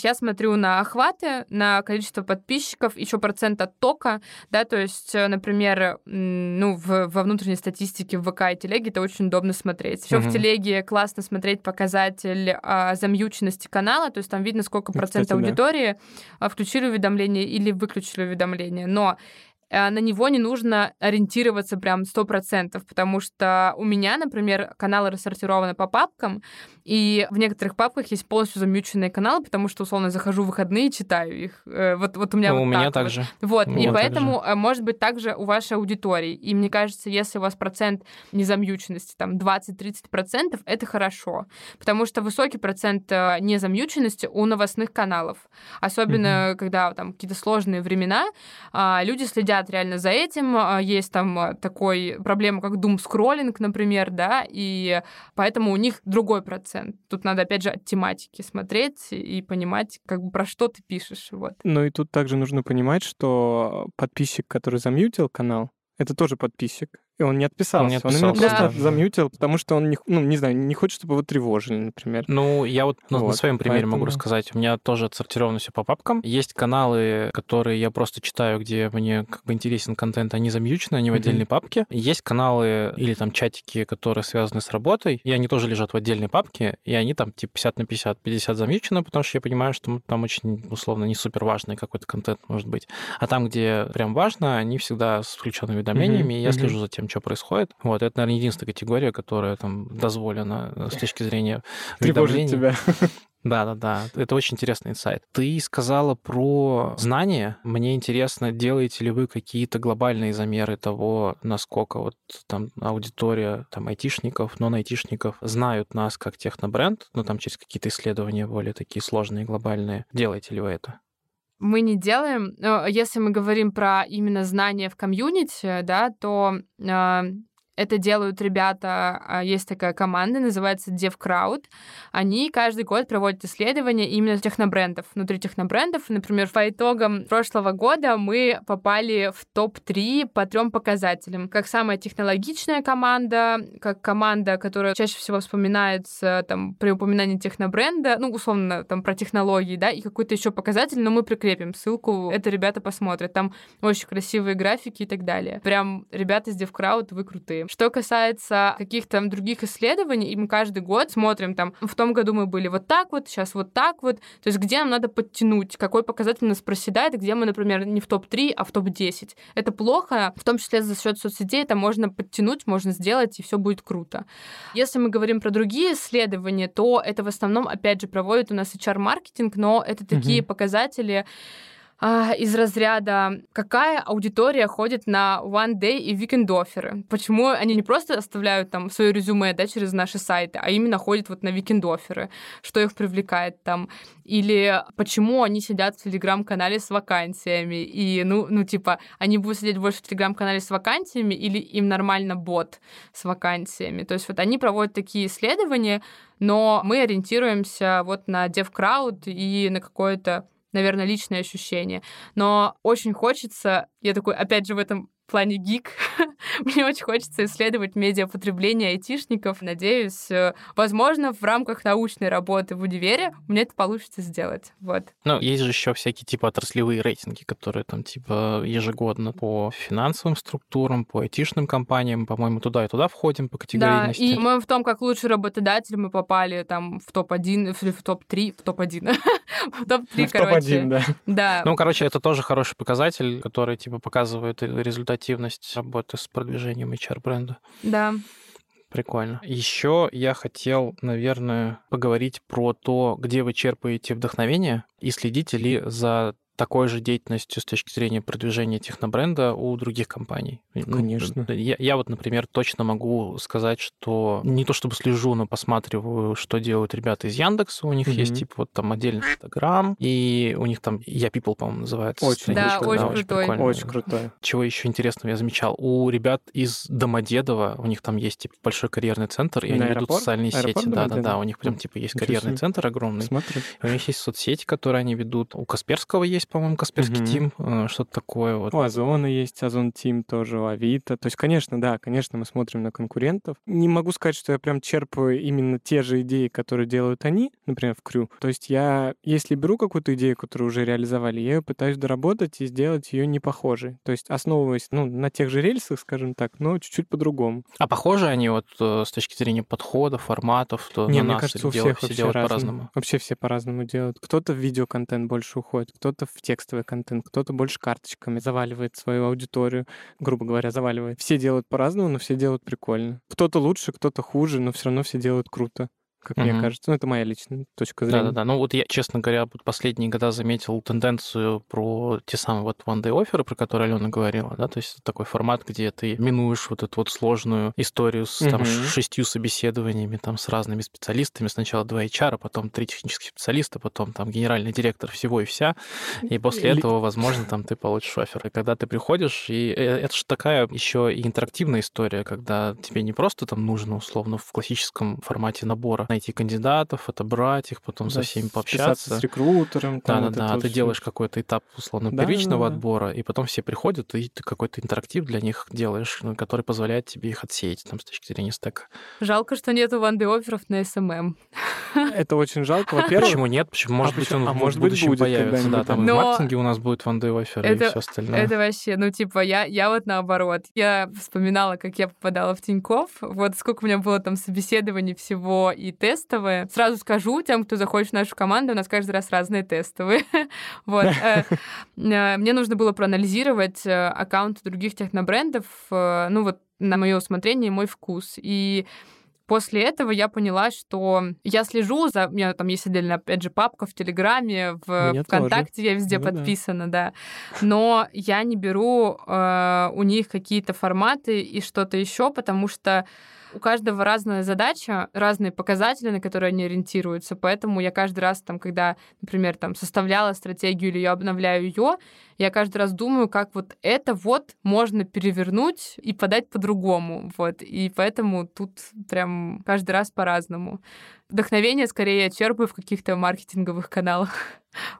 я смотрю на охваты, на количество подписчиков, еще процент от тока, да, то есть, например, во внутренней статистике в ВК и Телеге это очень удобно смотреть. Еще в Телеге классно смотреть показатель замьюченности канала, то есть там видно, сколько процент аудитории включили уведомления или выключили уведомления, но на него не нужно ориентироваться прям 100%, потому что у меня, например, каналы рассортированы по папкам, и в некоторых папках есть полностью замьюченные каналы, потому что, условно, захожу в выходные и читаю их. Вот у меня ну, вот у так. Меня так же. Вот, и поэтому, может быть, так же у вашей аудитории. И мне кажется, если у вас процент незамьюченности, там, 20-30%, это хорошо, потому что высокий процент незамьюченности у новостных каналов. Особенно, когда там какие-то сложные времена, люди следят реально за этим. Есть там такой проблема, как думскроллинг, например, да, и поэтому у них другой процент. Тут надо, опять же, от тематики смотреть и понимать, как бы про что ты пишешь. Вот. Ну и тут также нужно понимать, что подписчик, который замьютил канал, это тоже подписчик. И он не отписался. Он именно просто замьютил, потому что он не хочет, чтобы его тревожили, например. Ну, я на своем примере могу рассказать. У меня тоже отсортировано все по папкам. Есть каналы, которые я просто читаю, где мне как бы интересен контент, они замьючены, они в отдельной папке. Есть каналы или там чатики, которые связаны с работой, и они тоже лежат в отдельной папке, и они там типа 50/50, 50 замьючено, потому что я понимаю, что там очень, условно, не супер важный какой-то контент может быть. А там, где прям важно, они всегда с включенными уведомлениями, и я слежу за тем, что происходит. Вот, это, наверное, единственная категория, которая там дозволена с точки зрения уведомлений. Тревожит тебя. Да. Это очень интересный инсайт. Ты сказала про знания. Мне интересно, делаете ли вы какие-то глобальные замеры того, насколько вот там аудитория там айтишников, нон-айтишников знают нас как технобренд, там через какие-то исследования более такие сложные, глобальные. Делаете ли вы это? Мы не делаем. Если мы говорим про именно знания в комьюнити, да, то это делают ребята, есть такая команда, называется DevCrowd. Они каждый год проводят исследования именно технобрендов, внутри технобрендов. Например, по итогам прошлого года мы попали в топ-3 по 3 показателям. Как самая технологичная команда, как команда, которая чаще всего вспоминается там, при упоминании технобренда, условно, там, про технологии, да, и какой-то еще показатель, но мы прикрепим ссылку, это ребята посмотрят. Там очень красивые графики и так далее. Прям ребята с DevCrowd, вы крутые. Что касается каких-то других исследований, и мы каждый год смотрим, там, в том году мы были вот так вот, сейчас вот так вот, то есть где нам надо подтянуть, какой показатель нас проседает, где мы, например, не в топ-3, а в топ-10. Это плохо, в том числе за счет соцсетей, это можно подтянуть, можно сделать, и все будет круто. Если мы говорим про другие исследования, то это в основном, опять же, проводит у нас HR-маркетинг, но это такие показатели... из разряда, какая аудитория ходит на one-day и weekend-офферы. Почему они не просто оставляют там свое резюме, да, через наши сайты, а именно ходят вот на weekend-офферы, что их привлекает там. Или почему они сидят в Телеграм-канале с вакансиями. И, они будут сидеть больше в Телеграм-канале с вакансиями или им нормально бот с вакансиями. То есть вот они проводят такие исследования, но мы ориентируемся вот на DevCrowd и на какое-то, наверное, личное ощущение. Но очень хочется, я такой, опять же, в этом плане гик, мне очень хочется исследовать медиапотребление айтишников. Надеюсь, возможно, в рамках научной работы в универе мне это получится сделать. Вот. Есть же еще всякие типа отраслевые рейтинги, которые там типа ежегодно по финансовым структурам, по айтишным компаниям. По-моему, туда и туда входим по категорийности. Да, и мы в том, как лучший работодатель, мы попали там в топ-1, в топ-3, в топ-1. В топ-3, короче. В топ-1, да. Это тоже хороший показатель, который типа показывает результативность работы с продвижением HR-бренда. Да. Прикольно. Еще я хотел, наверное, поговорить про то, где вы черпаете вдохновение и следите ли за такой же деятельностью с точки зрения продвижения технобренда у других компаний. Конечно. Я вот, например, точно могу сказать, что не то чтобы слежу, но посматриваю, что делают ребята из Яндекса. У них есть типа вот там отдельный Инстаграм, и у них там Я People, по-моему, называется. Очень крутой. Чего еще интересного я замечал? У ребят из Домодедова, у них там есть типа большой карьерный центр, и они ведут социальные сети. Да, у них прям типа есть карьерный центр огромный. Смотри. У них есть соцсети, которые они ведут. У Касперского есть есть, по-моему, Касперский Тим, что-то такое. Вот. У Озона есть, Озон Тим тоже, Авито. То есть, конечно, да, конечно, мы смотрим на конкурентов. Не могу сказать, что я прям черпаю именно те же идеи, которые делают они, например, в Крю. То есть я, если беру какую-то идею, которую уже реализовали, я ее пытаюсь доработать и сделать ее не похожей. То есть основываясь, ну, на тех же рельсах, скажем так, но чуть-чуть по-другому. А похожи они вот с точки зрения подходов, форматов, то не, на нас кажется, все делают по-разному. Вообще все по-разному делают. Кто-то в видеоконтент больше уходит, кто-то в текстовый контент, кто-то больше карточками заваливает свою аудиторию, грубо говоря, заваливает. Все делают по-разному, но все делают прикольно. Кто-то лучше, кто-то хуже, но все равно все делают круто. Как мне кажется. Ну, это моя личная точка зрения. Да-да-да. Ну, вот я, честно говоря, последние года заметил тенденцию про те самые вот one-day-офферы, про которые Алена говорила, да, то есть это такой формат, где ты минуешь вот эту вот сложную историю с там, 6 собеседованиями там, с разными специалистами. Сначала 2 HR, потом 3 технических специалиста, потом там генеральный директор всего и вся, и после этого, возможно, там ты получишь оффер. И когда ты приходишь, и это же такая еще и интерактивная история, когда тебе не просто там нужно, условно, в классическом формате набора найти кандидатов, отобрать их, потом да, со всеми пообщаться. С рекрутером. Да-да-да, ты делаешь какой-то этап, условно, первичного отбора, и потом все приходят, и ты какой-то интерактив для них делаешь, который позволяет тебе их отсеять там, с точки зрения стека. Жалко, что нету one-day-офферов на SMM. Это очень жалко, во-первых. Почему нет? Почему? Может быть, он в будущем появится. Да, там в маркетинге у нас будет one-day-офферы и все остальное. Это вообще, ну, типа, я вот наоборот. Я вспоминала, как я попадала в Тинькофф, вот сколько у меня было там собеседований всего, и тестовые. Сразу скажу тем, кто захочет в нашу команду, у нас каждый раз разные тестовые. Вот. Мне нужно было проанализировать аккаунты других технобрендов, ну вот на мое усмотрение, мой вкус. И после этого я поняла, что я слежу за... У меня там есть отдельно, опять же, папка в Телеграме, в ВКонтакте, я везде подписана, да. Но я не беру у них какие-то форматы и что-то еще, потому что у каждого разная задача, разные показатели, на которые они ориентируются. Поэтому я каждый раз, там, когда, например, там, составляла стратегию или я обновляю ее, я каждый раз думаю, как вот это вот можно перевернуть и подать по-другому. Вот. И поэтому тут прям каждый раз по-разному. Вдохновение скорее я черпаю в каких-то маркетинговых каналах,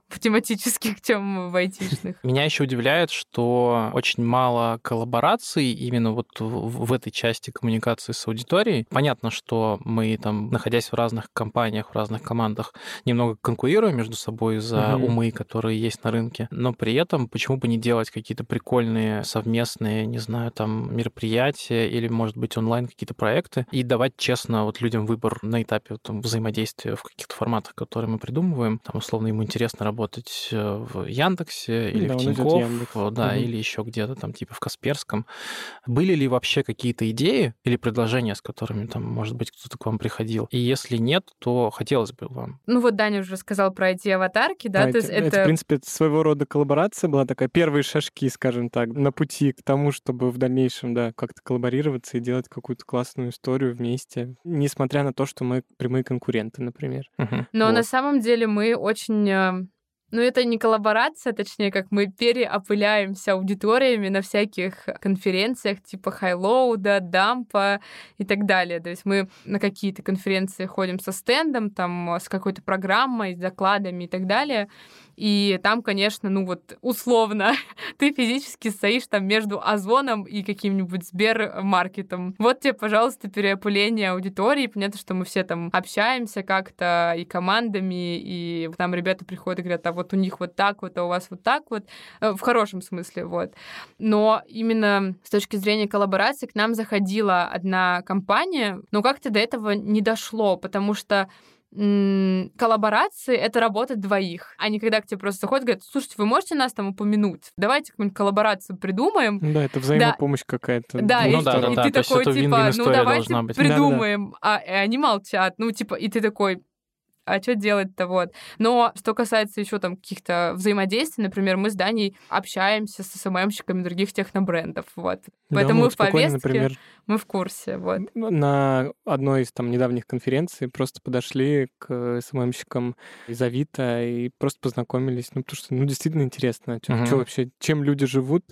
в тематических, чем в айтишных. Меня еще удивляет, что очень мало коллабораций именно вот в этой части коммуникации с аудиторией. Понятно, что мы там, находясь в разных компаниях, в разных командах, немного конкурируем между собой за умы, которые есть на рынке, но при этом почему бы не делать какие-то прикольные совместные, не знаю, там, мероприятия или, может быть, онлайн какие-то проекты и давать честно вот людям выбор на этапе там, взаимодействия в каких-то форматах, которые мы придумываем. Там, условно, ему интересно работать в Яндексе или в Тинькофф, или еще где-то там типа в Касперском. Были ли вообще какие-то идеи или предложения, с которыми там, может быть, кто-то к вам приходил? И если нет, то хотелось бы вам. Ну вот Даня уже рассказал про эти аватарки, да? То есть это, в принципе, своего рода коллаборация была такая, первые шажки, скажем так, на пути к тому, чтобы в дальнейшем, да, как-то коллаборироваться и делать какую-то классную историю вместе, несмотря на то, что мы прямые конкуренты, например. Но вот. На самом деле мы очень... Ну, это не коллаборация, точнее, как мы переопыляемся аудиториями на всяких конференциях типа Хайлоуда, Дампа и так далее. То есть мы на какие-то конференции ходим со стендом, там, с какой-то программой, с докладами и так далее. И там, конечно, ну вот условно, ты физически стоишь там между Озоном и каким-нибудь Сбермаркетом. Вот тебе, пожалуйста, переопыление аудитории. Понятно, что мы все там общаемся как-то и командами, и там ребята приходят и говорят, а вот у них вот так вот, а у вас вот так вот. В хорошем смысле, вот. Но именно с точки зрения коллаборации к нам заходила одна компания, но как-то до этого не дошло, потому что коллаборации — это работа двоих. Они когда к тебе просто заходят, говорят, слушайте, вы можете нас там упомянуть? Давайте какую-нибудь коллаборацию придумаем. Да, это взаимопомощь какая-то. Да, ну, и ты такой, типа, ну давайте придумаем. А они молчат. Ну, типа, и ты такой, а что делать-то, вот. Но что касается еще там каких-то взаимодействий, например, мы с Даней общаемся с СММщиками других технобрендов, вот. Поэтому мы в повестке, например, мы в курсе, вот. На одной из там недавних конференций просто подошли к СММщикам из Авито и просто познакомились, ну, потому что, ну, действительно интересно, что вообще, чем люди живут,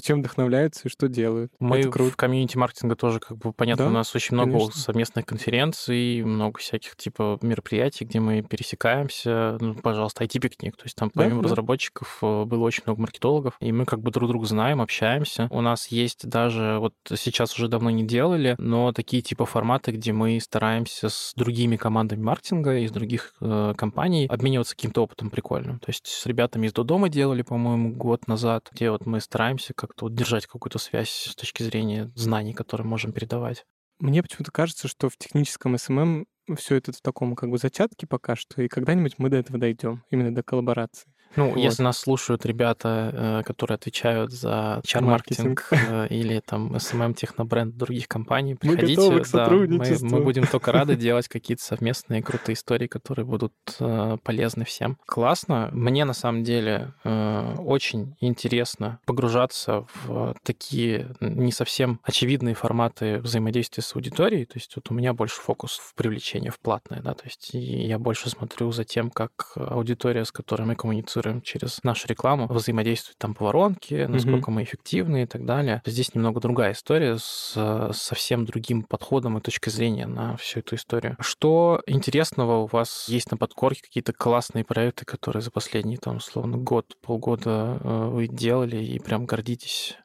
чем вдохновляются и что делают. Мы в комьюнити маркетинга тоже, как бы, понятно, да, у нас очень много совместных конференций, много всяких, типа, мероприятий, где мы пересекаемся, ну, пожалуйста, IT-пикник. То есть там помимо разработчиков было очень много маркетологов, и мы как бы друг друга знаем, общаемся. У нас есть даже, вот сейчас уже давно не делали, но такие типа форматы, где мы стараемся с другими командами маркетинга из других компаний обмениваться каким-то опытом прикольным. То есть с ребятами из Додома делали, по-моему, год назад, где вот мы стараемся как-то вот держать какую-то связь с точки зрения знаний, которые можем передавать. Мне почему-то кажется, что в техническом СММ все это в таком как бы зачатке пока что, и когда-нибудь мы до этого дойдем, именно до коллаборации. Ну, вот. Если нас слушают ребята, которые отвечают за HR-маркетинг или там SMM-технобренд других компаний, приходите. Мы готовы к сотрудничеству. Мы будем только рады делать какие-то совместные крутые истории, которые будут полезны всем. Классно. Мне, на самом деле, очень интересно погружаться в такие не совсем очевидные форматы взаимодействия с аудиторией. То есть вот у меня больше фокус в привлечении в платное, да, то есть я больше смотрю за тем, как аудитория, с которой мы коммуницируем, через нашу рекламу, взаимодействует там по воронке, насколько мы эффективны и так далее. Здесь немного другая история с совсем другим подходом и точкой зрения на всю эту историю. Что интересного у вас есть на подкорке? Какие-то классные проекты, которые за последний, там, условно, год, полгода вы делали и прям гордитесь?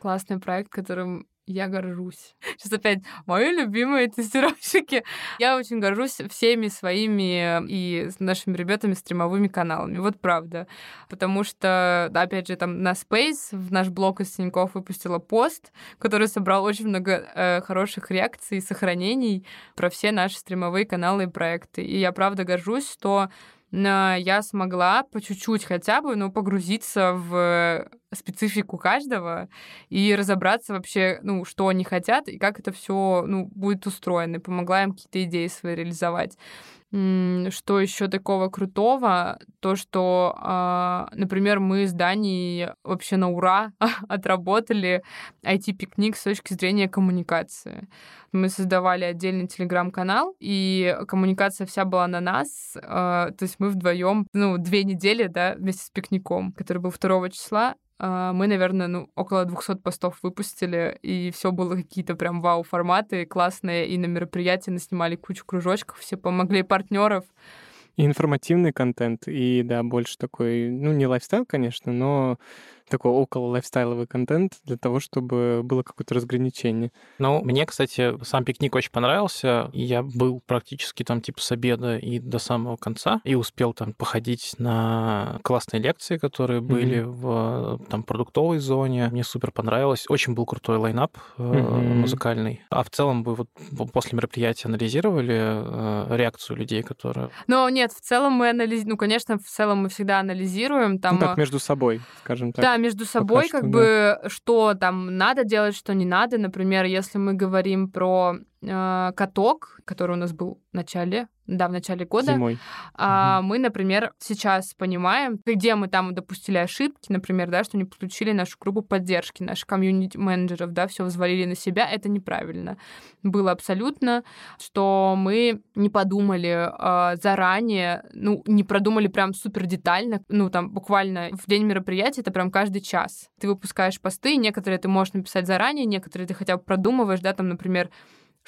Классный проект, которым я горжусь. Сейчас опять мои любимые тестировщики. Я очень горжусь всеми своими и нашими ребятами стримовыми каналами. Вот правда. Потому что, опять же, там на Space в наш блог из Тинькофф выпустила пост, который собрал очень много хороших реакций и сохранений про все наши стримовые каналы и проекты. И я правда горжусь, что я смогла по чуть-чуть хотя бы, но погрузиться в специфику каждого и разобраться вообще, ну, что они хотят и как это все, ну, будет устроено. И помогла им какие-то идеи свои реализовать. Что еще такого крутого? То, что, например, мы с Даней вообще на ура отработали IT-пикник с точки зрения коммуникации. Мы создавали отдельный телеграм-канал, и коммуникация вся была на нас. То есть мы вдвоем, ну, 2 недели, да, вместе с пикником, который был 2 числа, мы, наверное, ну, около 200 постов выпустили, и все было какие-то прям вау-форматы классные, и на мероприятии наснимали кучу кружочков, все помогли, партнеров. И информативный контент, и, да, больше такой, ну, не лайфстайл, конечно, но такой около лайфстайловый контент для того, чтобы было какое-то разграничение. Ну, мне, кстати, сам пикник очень понравился. Я был практически там типа с обеда и до самого конца, и успел там походить на классные лекции, которые были в там продуктовой зоне. Мне супер понравилось. Очень был крутой лайнап музыкальный. А в целом вы вот после мероприятия анализировали реакцию людей, которые... Ну, нет, в целом мы анализируем, ну, конечно, в целом мы всегда анализируем. Там... Ну, так, между собой, скажем так. Да, между собой, пока как что, бы, да. Что там надо делать, что не надо. Например, если мы говорим про каток, который у нас был в начале, да, в начале года. Зимой. Мы, например, сейчас понимаем, где мы там допустили ошибки, например, да, что не подключили нашу группу поддержки, наших комьюнити-менеджеров, да, все взвалили на себя, это неправильно. Было абсолютно, что мы не подумали заранее, ну, не продумали прям супер детально, ну, там, буквально в день мероприятия это прям каждый час. Ты выпускаешь посты, некоторые ты можешь написать заранее, некоторые ты хотя бы продумываешь, да, там, например,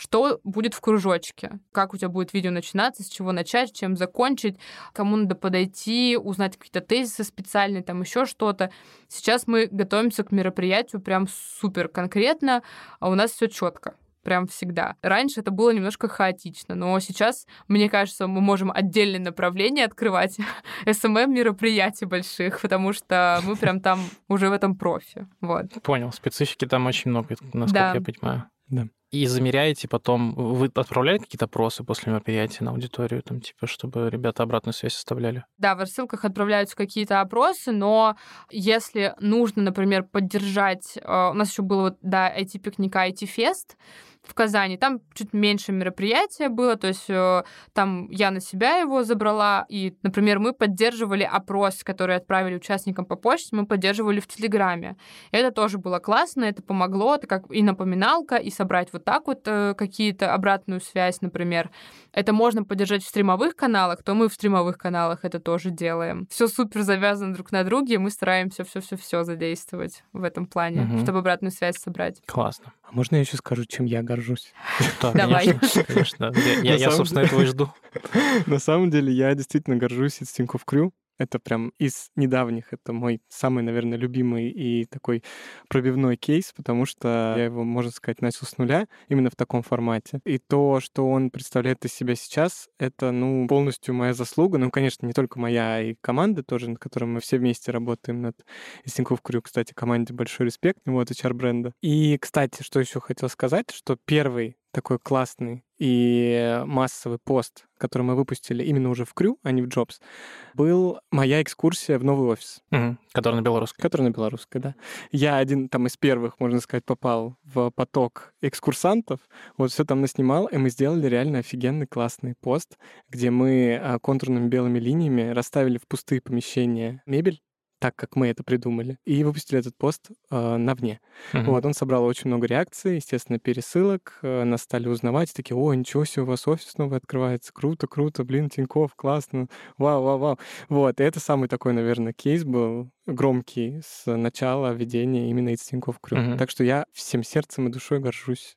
что будет в кружочке, как у тебя будет видео начинаться, с чего начать, чем закончить, кому надо подойти, узнать какие-то тезисы специальные, там еще что-то. Сейчас мы готовимся к мероприятию прям супер конкретно, а у нас все четко. Прям всегда. Раньше это было немножко хаотично, но сейчас, мне кажется, мы можем отдельные направления открывать СММ-мероприятий больших, потому что мы прям там уже в этом профи. Вот. Понял, специфики там очень много, насколько я понимаю. Да. И замеряете потом, вы отправляете какие-то опросы после мероприятия на аудиторию, там, типа, чтобы ребята обратную связь оставляли? Да, в рассылках отправляются какие-то опросы, но если нужно, например, поддержать... У нас еще было вот до IT-пикника IT-фест в Казани, там чуть меньше мероприятия было, то есть там я на себя его забрала, и, например, мы поддерживали опрос, который отправили участникам по почте, мы поддерживали в Телеграме. Это тоже было классно, это помогло, это как и напоминалка, и собрать вот так вот какие-то обратную связь, например. Это можно поддержать в стримовых каналах, то мы в стримовых каналах это тоже делаем. Все супер завязано друг на друге, и мы стараемся все задействовать в этом плане, чтобы обратную связь собрать. Классно. А можно я еще скажу, чем я горжусь? Да, давай. Конечно. Я, собственно, этого и жду. На самом деле, я действительно горжусь из Тинькофф Крю. Это прям из недавних. Это мой самый, наверное, любимый и такой пробивной кейс, потому что я его, можно сказать, начал с нуля именно в таком формате. И то, что он представляет из себя сейчас, это, полностью моя заслуга. Конечно, не только моя, а и команда тоже, над которой мы все вместе работаем над Тинькофф Крю. Кстати, команде большой респект, HR-бренда. И, кстати, что еще хотел сказать, что первый такой классный и массовый пост, который мы выпустили именно уже в Крю, а не в Jobs, был моя экскурсия в новый офис. Который на Белорусской. Да. Я один там из первых, можно сказать, попал в поток экскурсантов. Все там наснимал, и мы сделали реально офигенный классный пост, где мы контурными белыми линиями расставили в пустые помещения мебель, так как мы это придумали, и выпустили этот пост навне. Он собрал очень много реакций, естественно, пересылок, нас стали узнавать, такие: «О, ничего себе, у вас офис новый открывается, круто, блин, Тинькофф, классно, вау». И это самый такой, наверное, кейс был громкий с начала ведения именно из Тинькофф Крю. Так что я всем сердцем и душой горжусь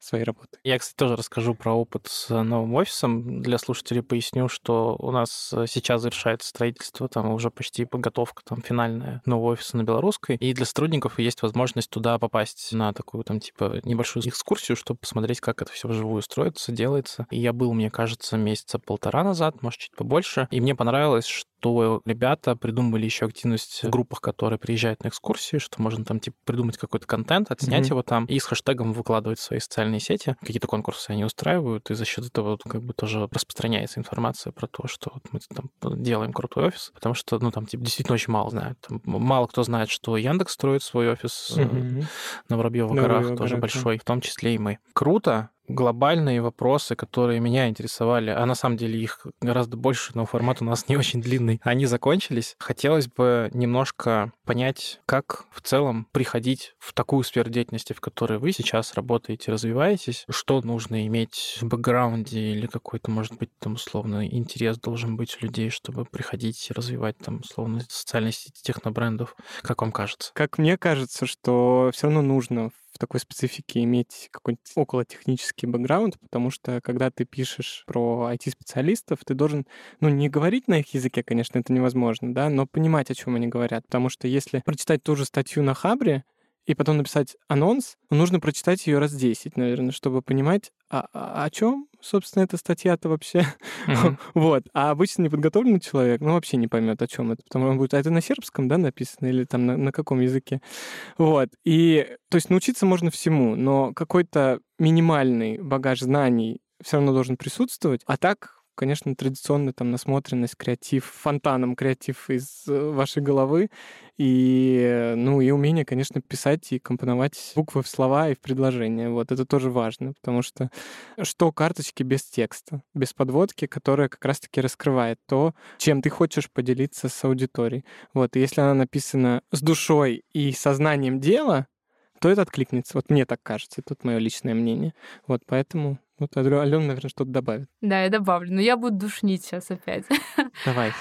своей работы. Я, кстати, тоже расскажу про опыт с новым офисом. Для слушателей поясню, что у нас сейчас завершается строительство, там уже почти подготовка там финальная нового офиса на Белорусской, и для сотрудников есть возможность туда попасть на такую там типа небольшую экскурсию, чтобы посмотреть, как это все вживую строится, делается. И я был, мне кажется, месяца полтора назад, может, чуть побольше, и мне понравилось, что ребята придумывали еще активность в группах, которые приезжают на экскурсии, что можно там типа придумать какой-то контент, отснять его там и с хэштегом выкладывать в свои социальные сети. Какие-то конкурсы они устраивают, и за счет этого тоже распространяется информация про то, что мы там делаем крутой офис, потому что действительно очень мало знают. Там мало кто знает, что Яндекс строит свой офис на Воробьевых горах, тоже большой, в том числе и мы. Круто. Глобальные вопросы, которые меня интересовали, а на самом деле их гораздо больше, но формат у нас не очень длинный, они закончились. Хотелось бы немножко понять, как в целом приходить в такую сферу деятельности, в которой вы сейчас работаете, развиваетесь, что нужно иметь в бэкграунде или какой-то, может быть, там условно интерес должен быть у людей, чтобы приходить и развивать там условно социальные сети технобрендов. Как вам кажется? Как мне кажется, что все равно нужно в такой специфике иметь какой-нибудь околотехнический бэкграунд, потому что, когда ты пишешь про IT-специалистов, ты должен, не говорить на их языке, конечно, это невозможно, да, но понимать, о чем они говорят, потому что если прочитать ту же статью на Хабре и потом написать анонс, нужно прочитать ее раз 10, наверное, чтобы понимать, о чем, собственно, эта статья-то вообще. А обычно неподготовленный человек, вообще не поймет, о чем это. Потому что он будет: а это на сербском, да, написано, или там на каком языке. И, то есть, научиться можно всему, но какой-то минимальный багаж знаний все равно должен присутствовать. А так, конечно, традиционная там насмотренность, креатив, фонтаном креатив из вашей головы, и, и умение, конечно, писать и компоновать буквы в слова и в предложения. Это тоже важно, потому что карточки без текста, без подводки, которая как раз-таки раскрывает то, чем ты хочешь поделиться с аудиторией. И если она написана с душой и сознанием дела, то это откликнется. Мне так кажется, тут мое личное мнение. Поэтому... Алена, наверное, что-то добавит. Да, я добавлю. Но я буду душнить сейчас опять. Давай,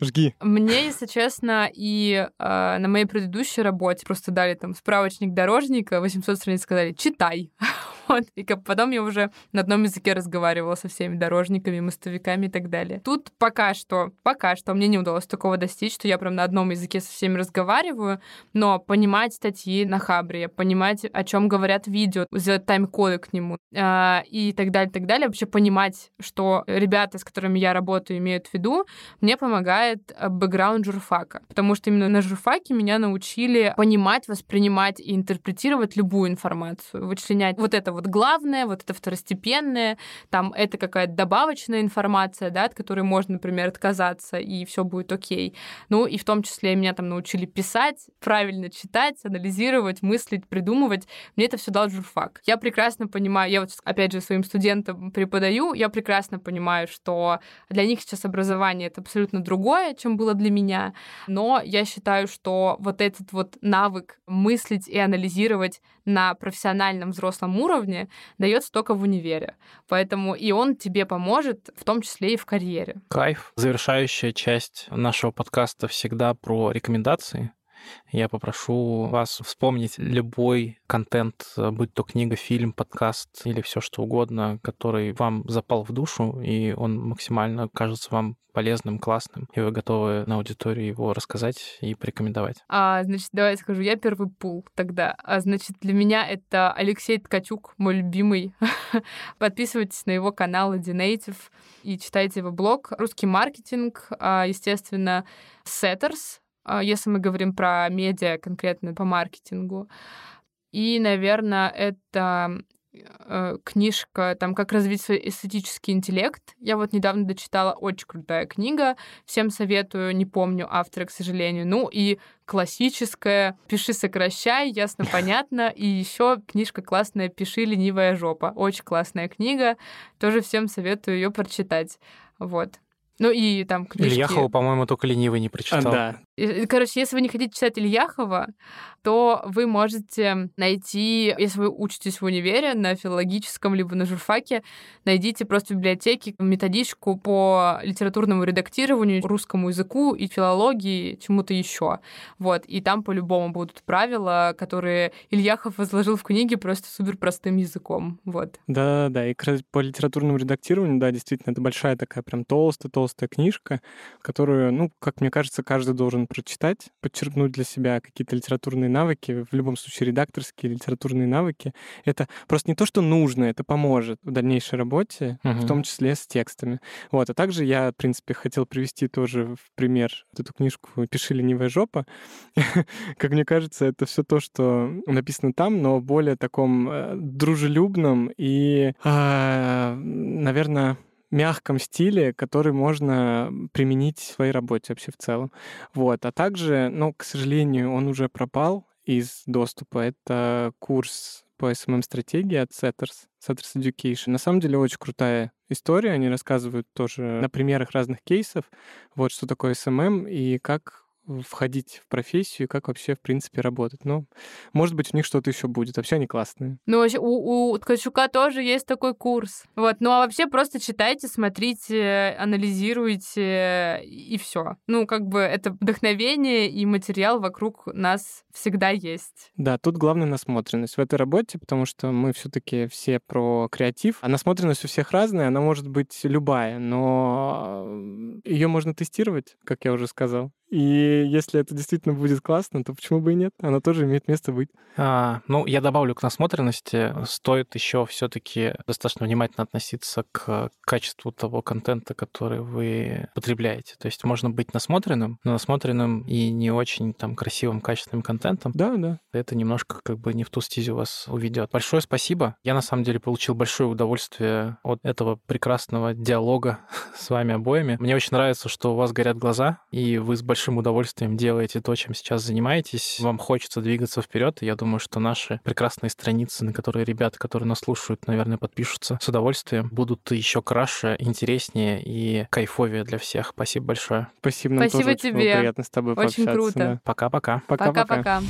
жги. Мне, если честно, и на моей предыдущей работе просто дали там справочник дорожника, 800 страниц, сказали: читай. И потом я уже на одном языке разговаривала со всеми дорожниками, мостовиками и так далее. Тут пока что мне не удалось такого достичь, что я прям на одном языке со всеми разговариваю, но понимать статьи на Хабре, понимать, о чем говорят видео, сделать тайм-коды к нему и так далее. Вообще понимать, что ребята, с которыми я работаю, имеют в виду, мне помогает бэкграунд журфака, потому что именно на журфаке меня научили понимать, воспринимать и интерпретировать любую информацию, вычленять это главное, это второстепенное, там это какая-то добавочная информация, да, от которой можно, например, отказаться, и все будет окей. И в том числе меня там научили писать, правильно читать, анализировать, мыслить, придумывать. Мне это все дал журфак. Я прекрасно понимаю, я опять же своим студентам преподаю, я прекрасно понимаю, что для них сейчас образование это абсолютно другое, чем было для меня, но я считаю, что этот навык мыслить и анализировать на профессиональном взрослом уровне дается только в универе. Поэтому и он тебе поможет, в том числе и в карьере. Кайф. Завершающая часть нашего подкаста всегда про рекомендации. я попрошу вас вспомнить любой контент, будь то книга, фильм, подкаст или все что угодно, который вам запал в душу, и он максимально кажется вам полезным, классным, и вы готовы на аудитории его рассказать и порекомендовать. Значит, давай скажу, я первый пул тогда. Значит, для меня это Алексей Ткачук, мой любимый. Подписывайтесь на его канал DNative и читайте его блог. Русский маркетинг, естественно, Setters, если мы говорим про медиа конкретно по маркетингу. И, наверное, это книжка там «Как развить свой эстетический интеллект». Я вот недавно дочитала, очень крутая книга. Всем советую, не помню автора, к сожалению. Ну и классическая «Пиши, сокращай», ясно, понятно. И еще книжка классная «Пиши, ленивая жопа». Очень классная книга. Тоже всем советую ее прочитать. Вот. Ну и там книжки... Ильяхова, по-моему, только ленивый не прочитал. Да. Короче, если вы не хотите читать Ильяхова, то вы можете найти, если вы учитесь в универе, на филологическом, либо на журфаке, найдите просто в библиотеке методичку по литературному редактированию, русскому языку и филологии, чему-то еще. Вот. И там по-любому будут правила, которые Ильяхов возложил в книге просто суперпростым языком. Вот. Да-да-да, и по литературному редактированию, да, действительно, это большая такая прям толстая книжка, которую, ну, как мне кажется, каждый должен прочитать, подчеркнуть для себя какие-то литературные навыки, в любом случае редакторские литературные навыки. Это просто не то, что нужно, это поможет в дальнейшей работе, в том числе с текстами. Вот. А также я, в принципе, хотел привести тоже в пример эту книжку «Пиши, ленивая жопа». Как мне кажется, это все то, что написано там, но более таком дружелюбном и, наверное, мягком стиле, который можно применить в своей работе вообще в целом. Вот. А также, ну, к сожалению, он уже пропал из доступа. Это курс по SMM-стратегии от Setters Education. На самом деле очень крутая история. Они рассказывают тоже на примерах разных кейсов, вот что такое SMM и как входить в профессию, и как вообще, в принципе, работать. Но, может быть, у них что-то еще будет. Вообще они классные. Ну, вообще, у Ткачука тоже есть такой курс. Вот. Ну, а вообще просто читайте, смотрите, анализируйте, и все. Ну, как бы это вдохновение, и материал вокруг нас всегда есть. Да, тут главная насмотренность в этой работе, потому что мы все-таки все про креатив. А насмотренность у всех разная, она может быть любая, но ее можно тестировать, как я уже сказал. И если это действительно будет классно, то почему бы и нет? Она тоже имеет место быть. Ну, я добавлю к насмотренности. Стоит еще все-таки достаточно внимательно относиться к качеству того контента, который вы потребляете. То есть можно быть насмотренным, но насмотренным и не очень там красивым, качественным контентом. Да, да. Это немножко как бы не в ту стезю вас уведет. Большое спасибо. Я на самом деле получил большое удовольствие от этого прекрасного диалога с вами обоими. Мне очень нравится, что у вас горят глаза, и вы с большим удовольствием делаете то, чем сейчас занимаетесь. Вам хочется двигаться вперед. Я думаю, что наши прекрасные страницы, на которые ребята, которые нас слушают, наверное, подпишутся с удовольствием, будут еще краше, интереснее и кайфовее для всех. Спасибо большое. Спасибо тебе. Очень приятно с тобой пообщаться. Очень круто. Да. Пока-пока. Пока-пока.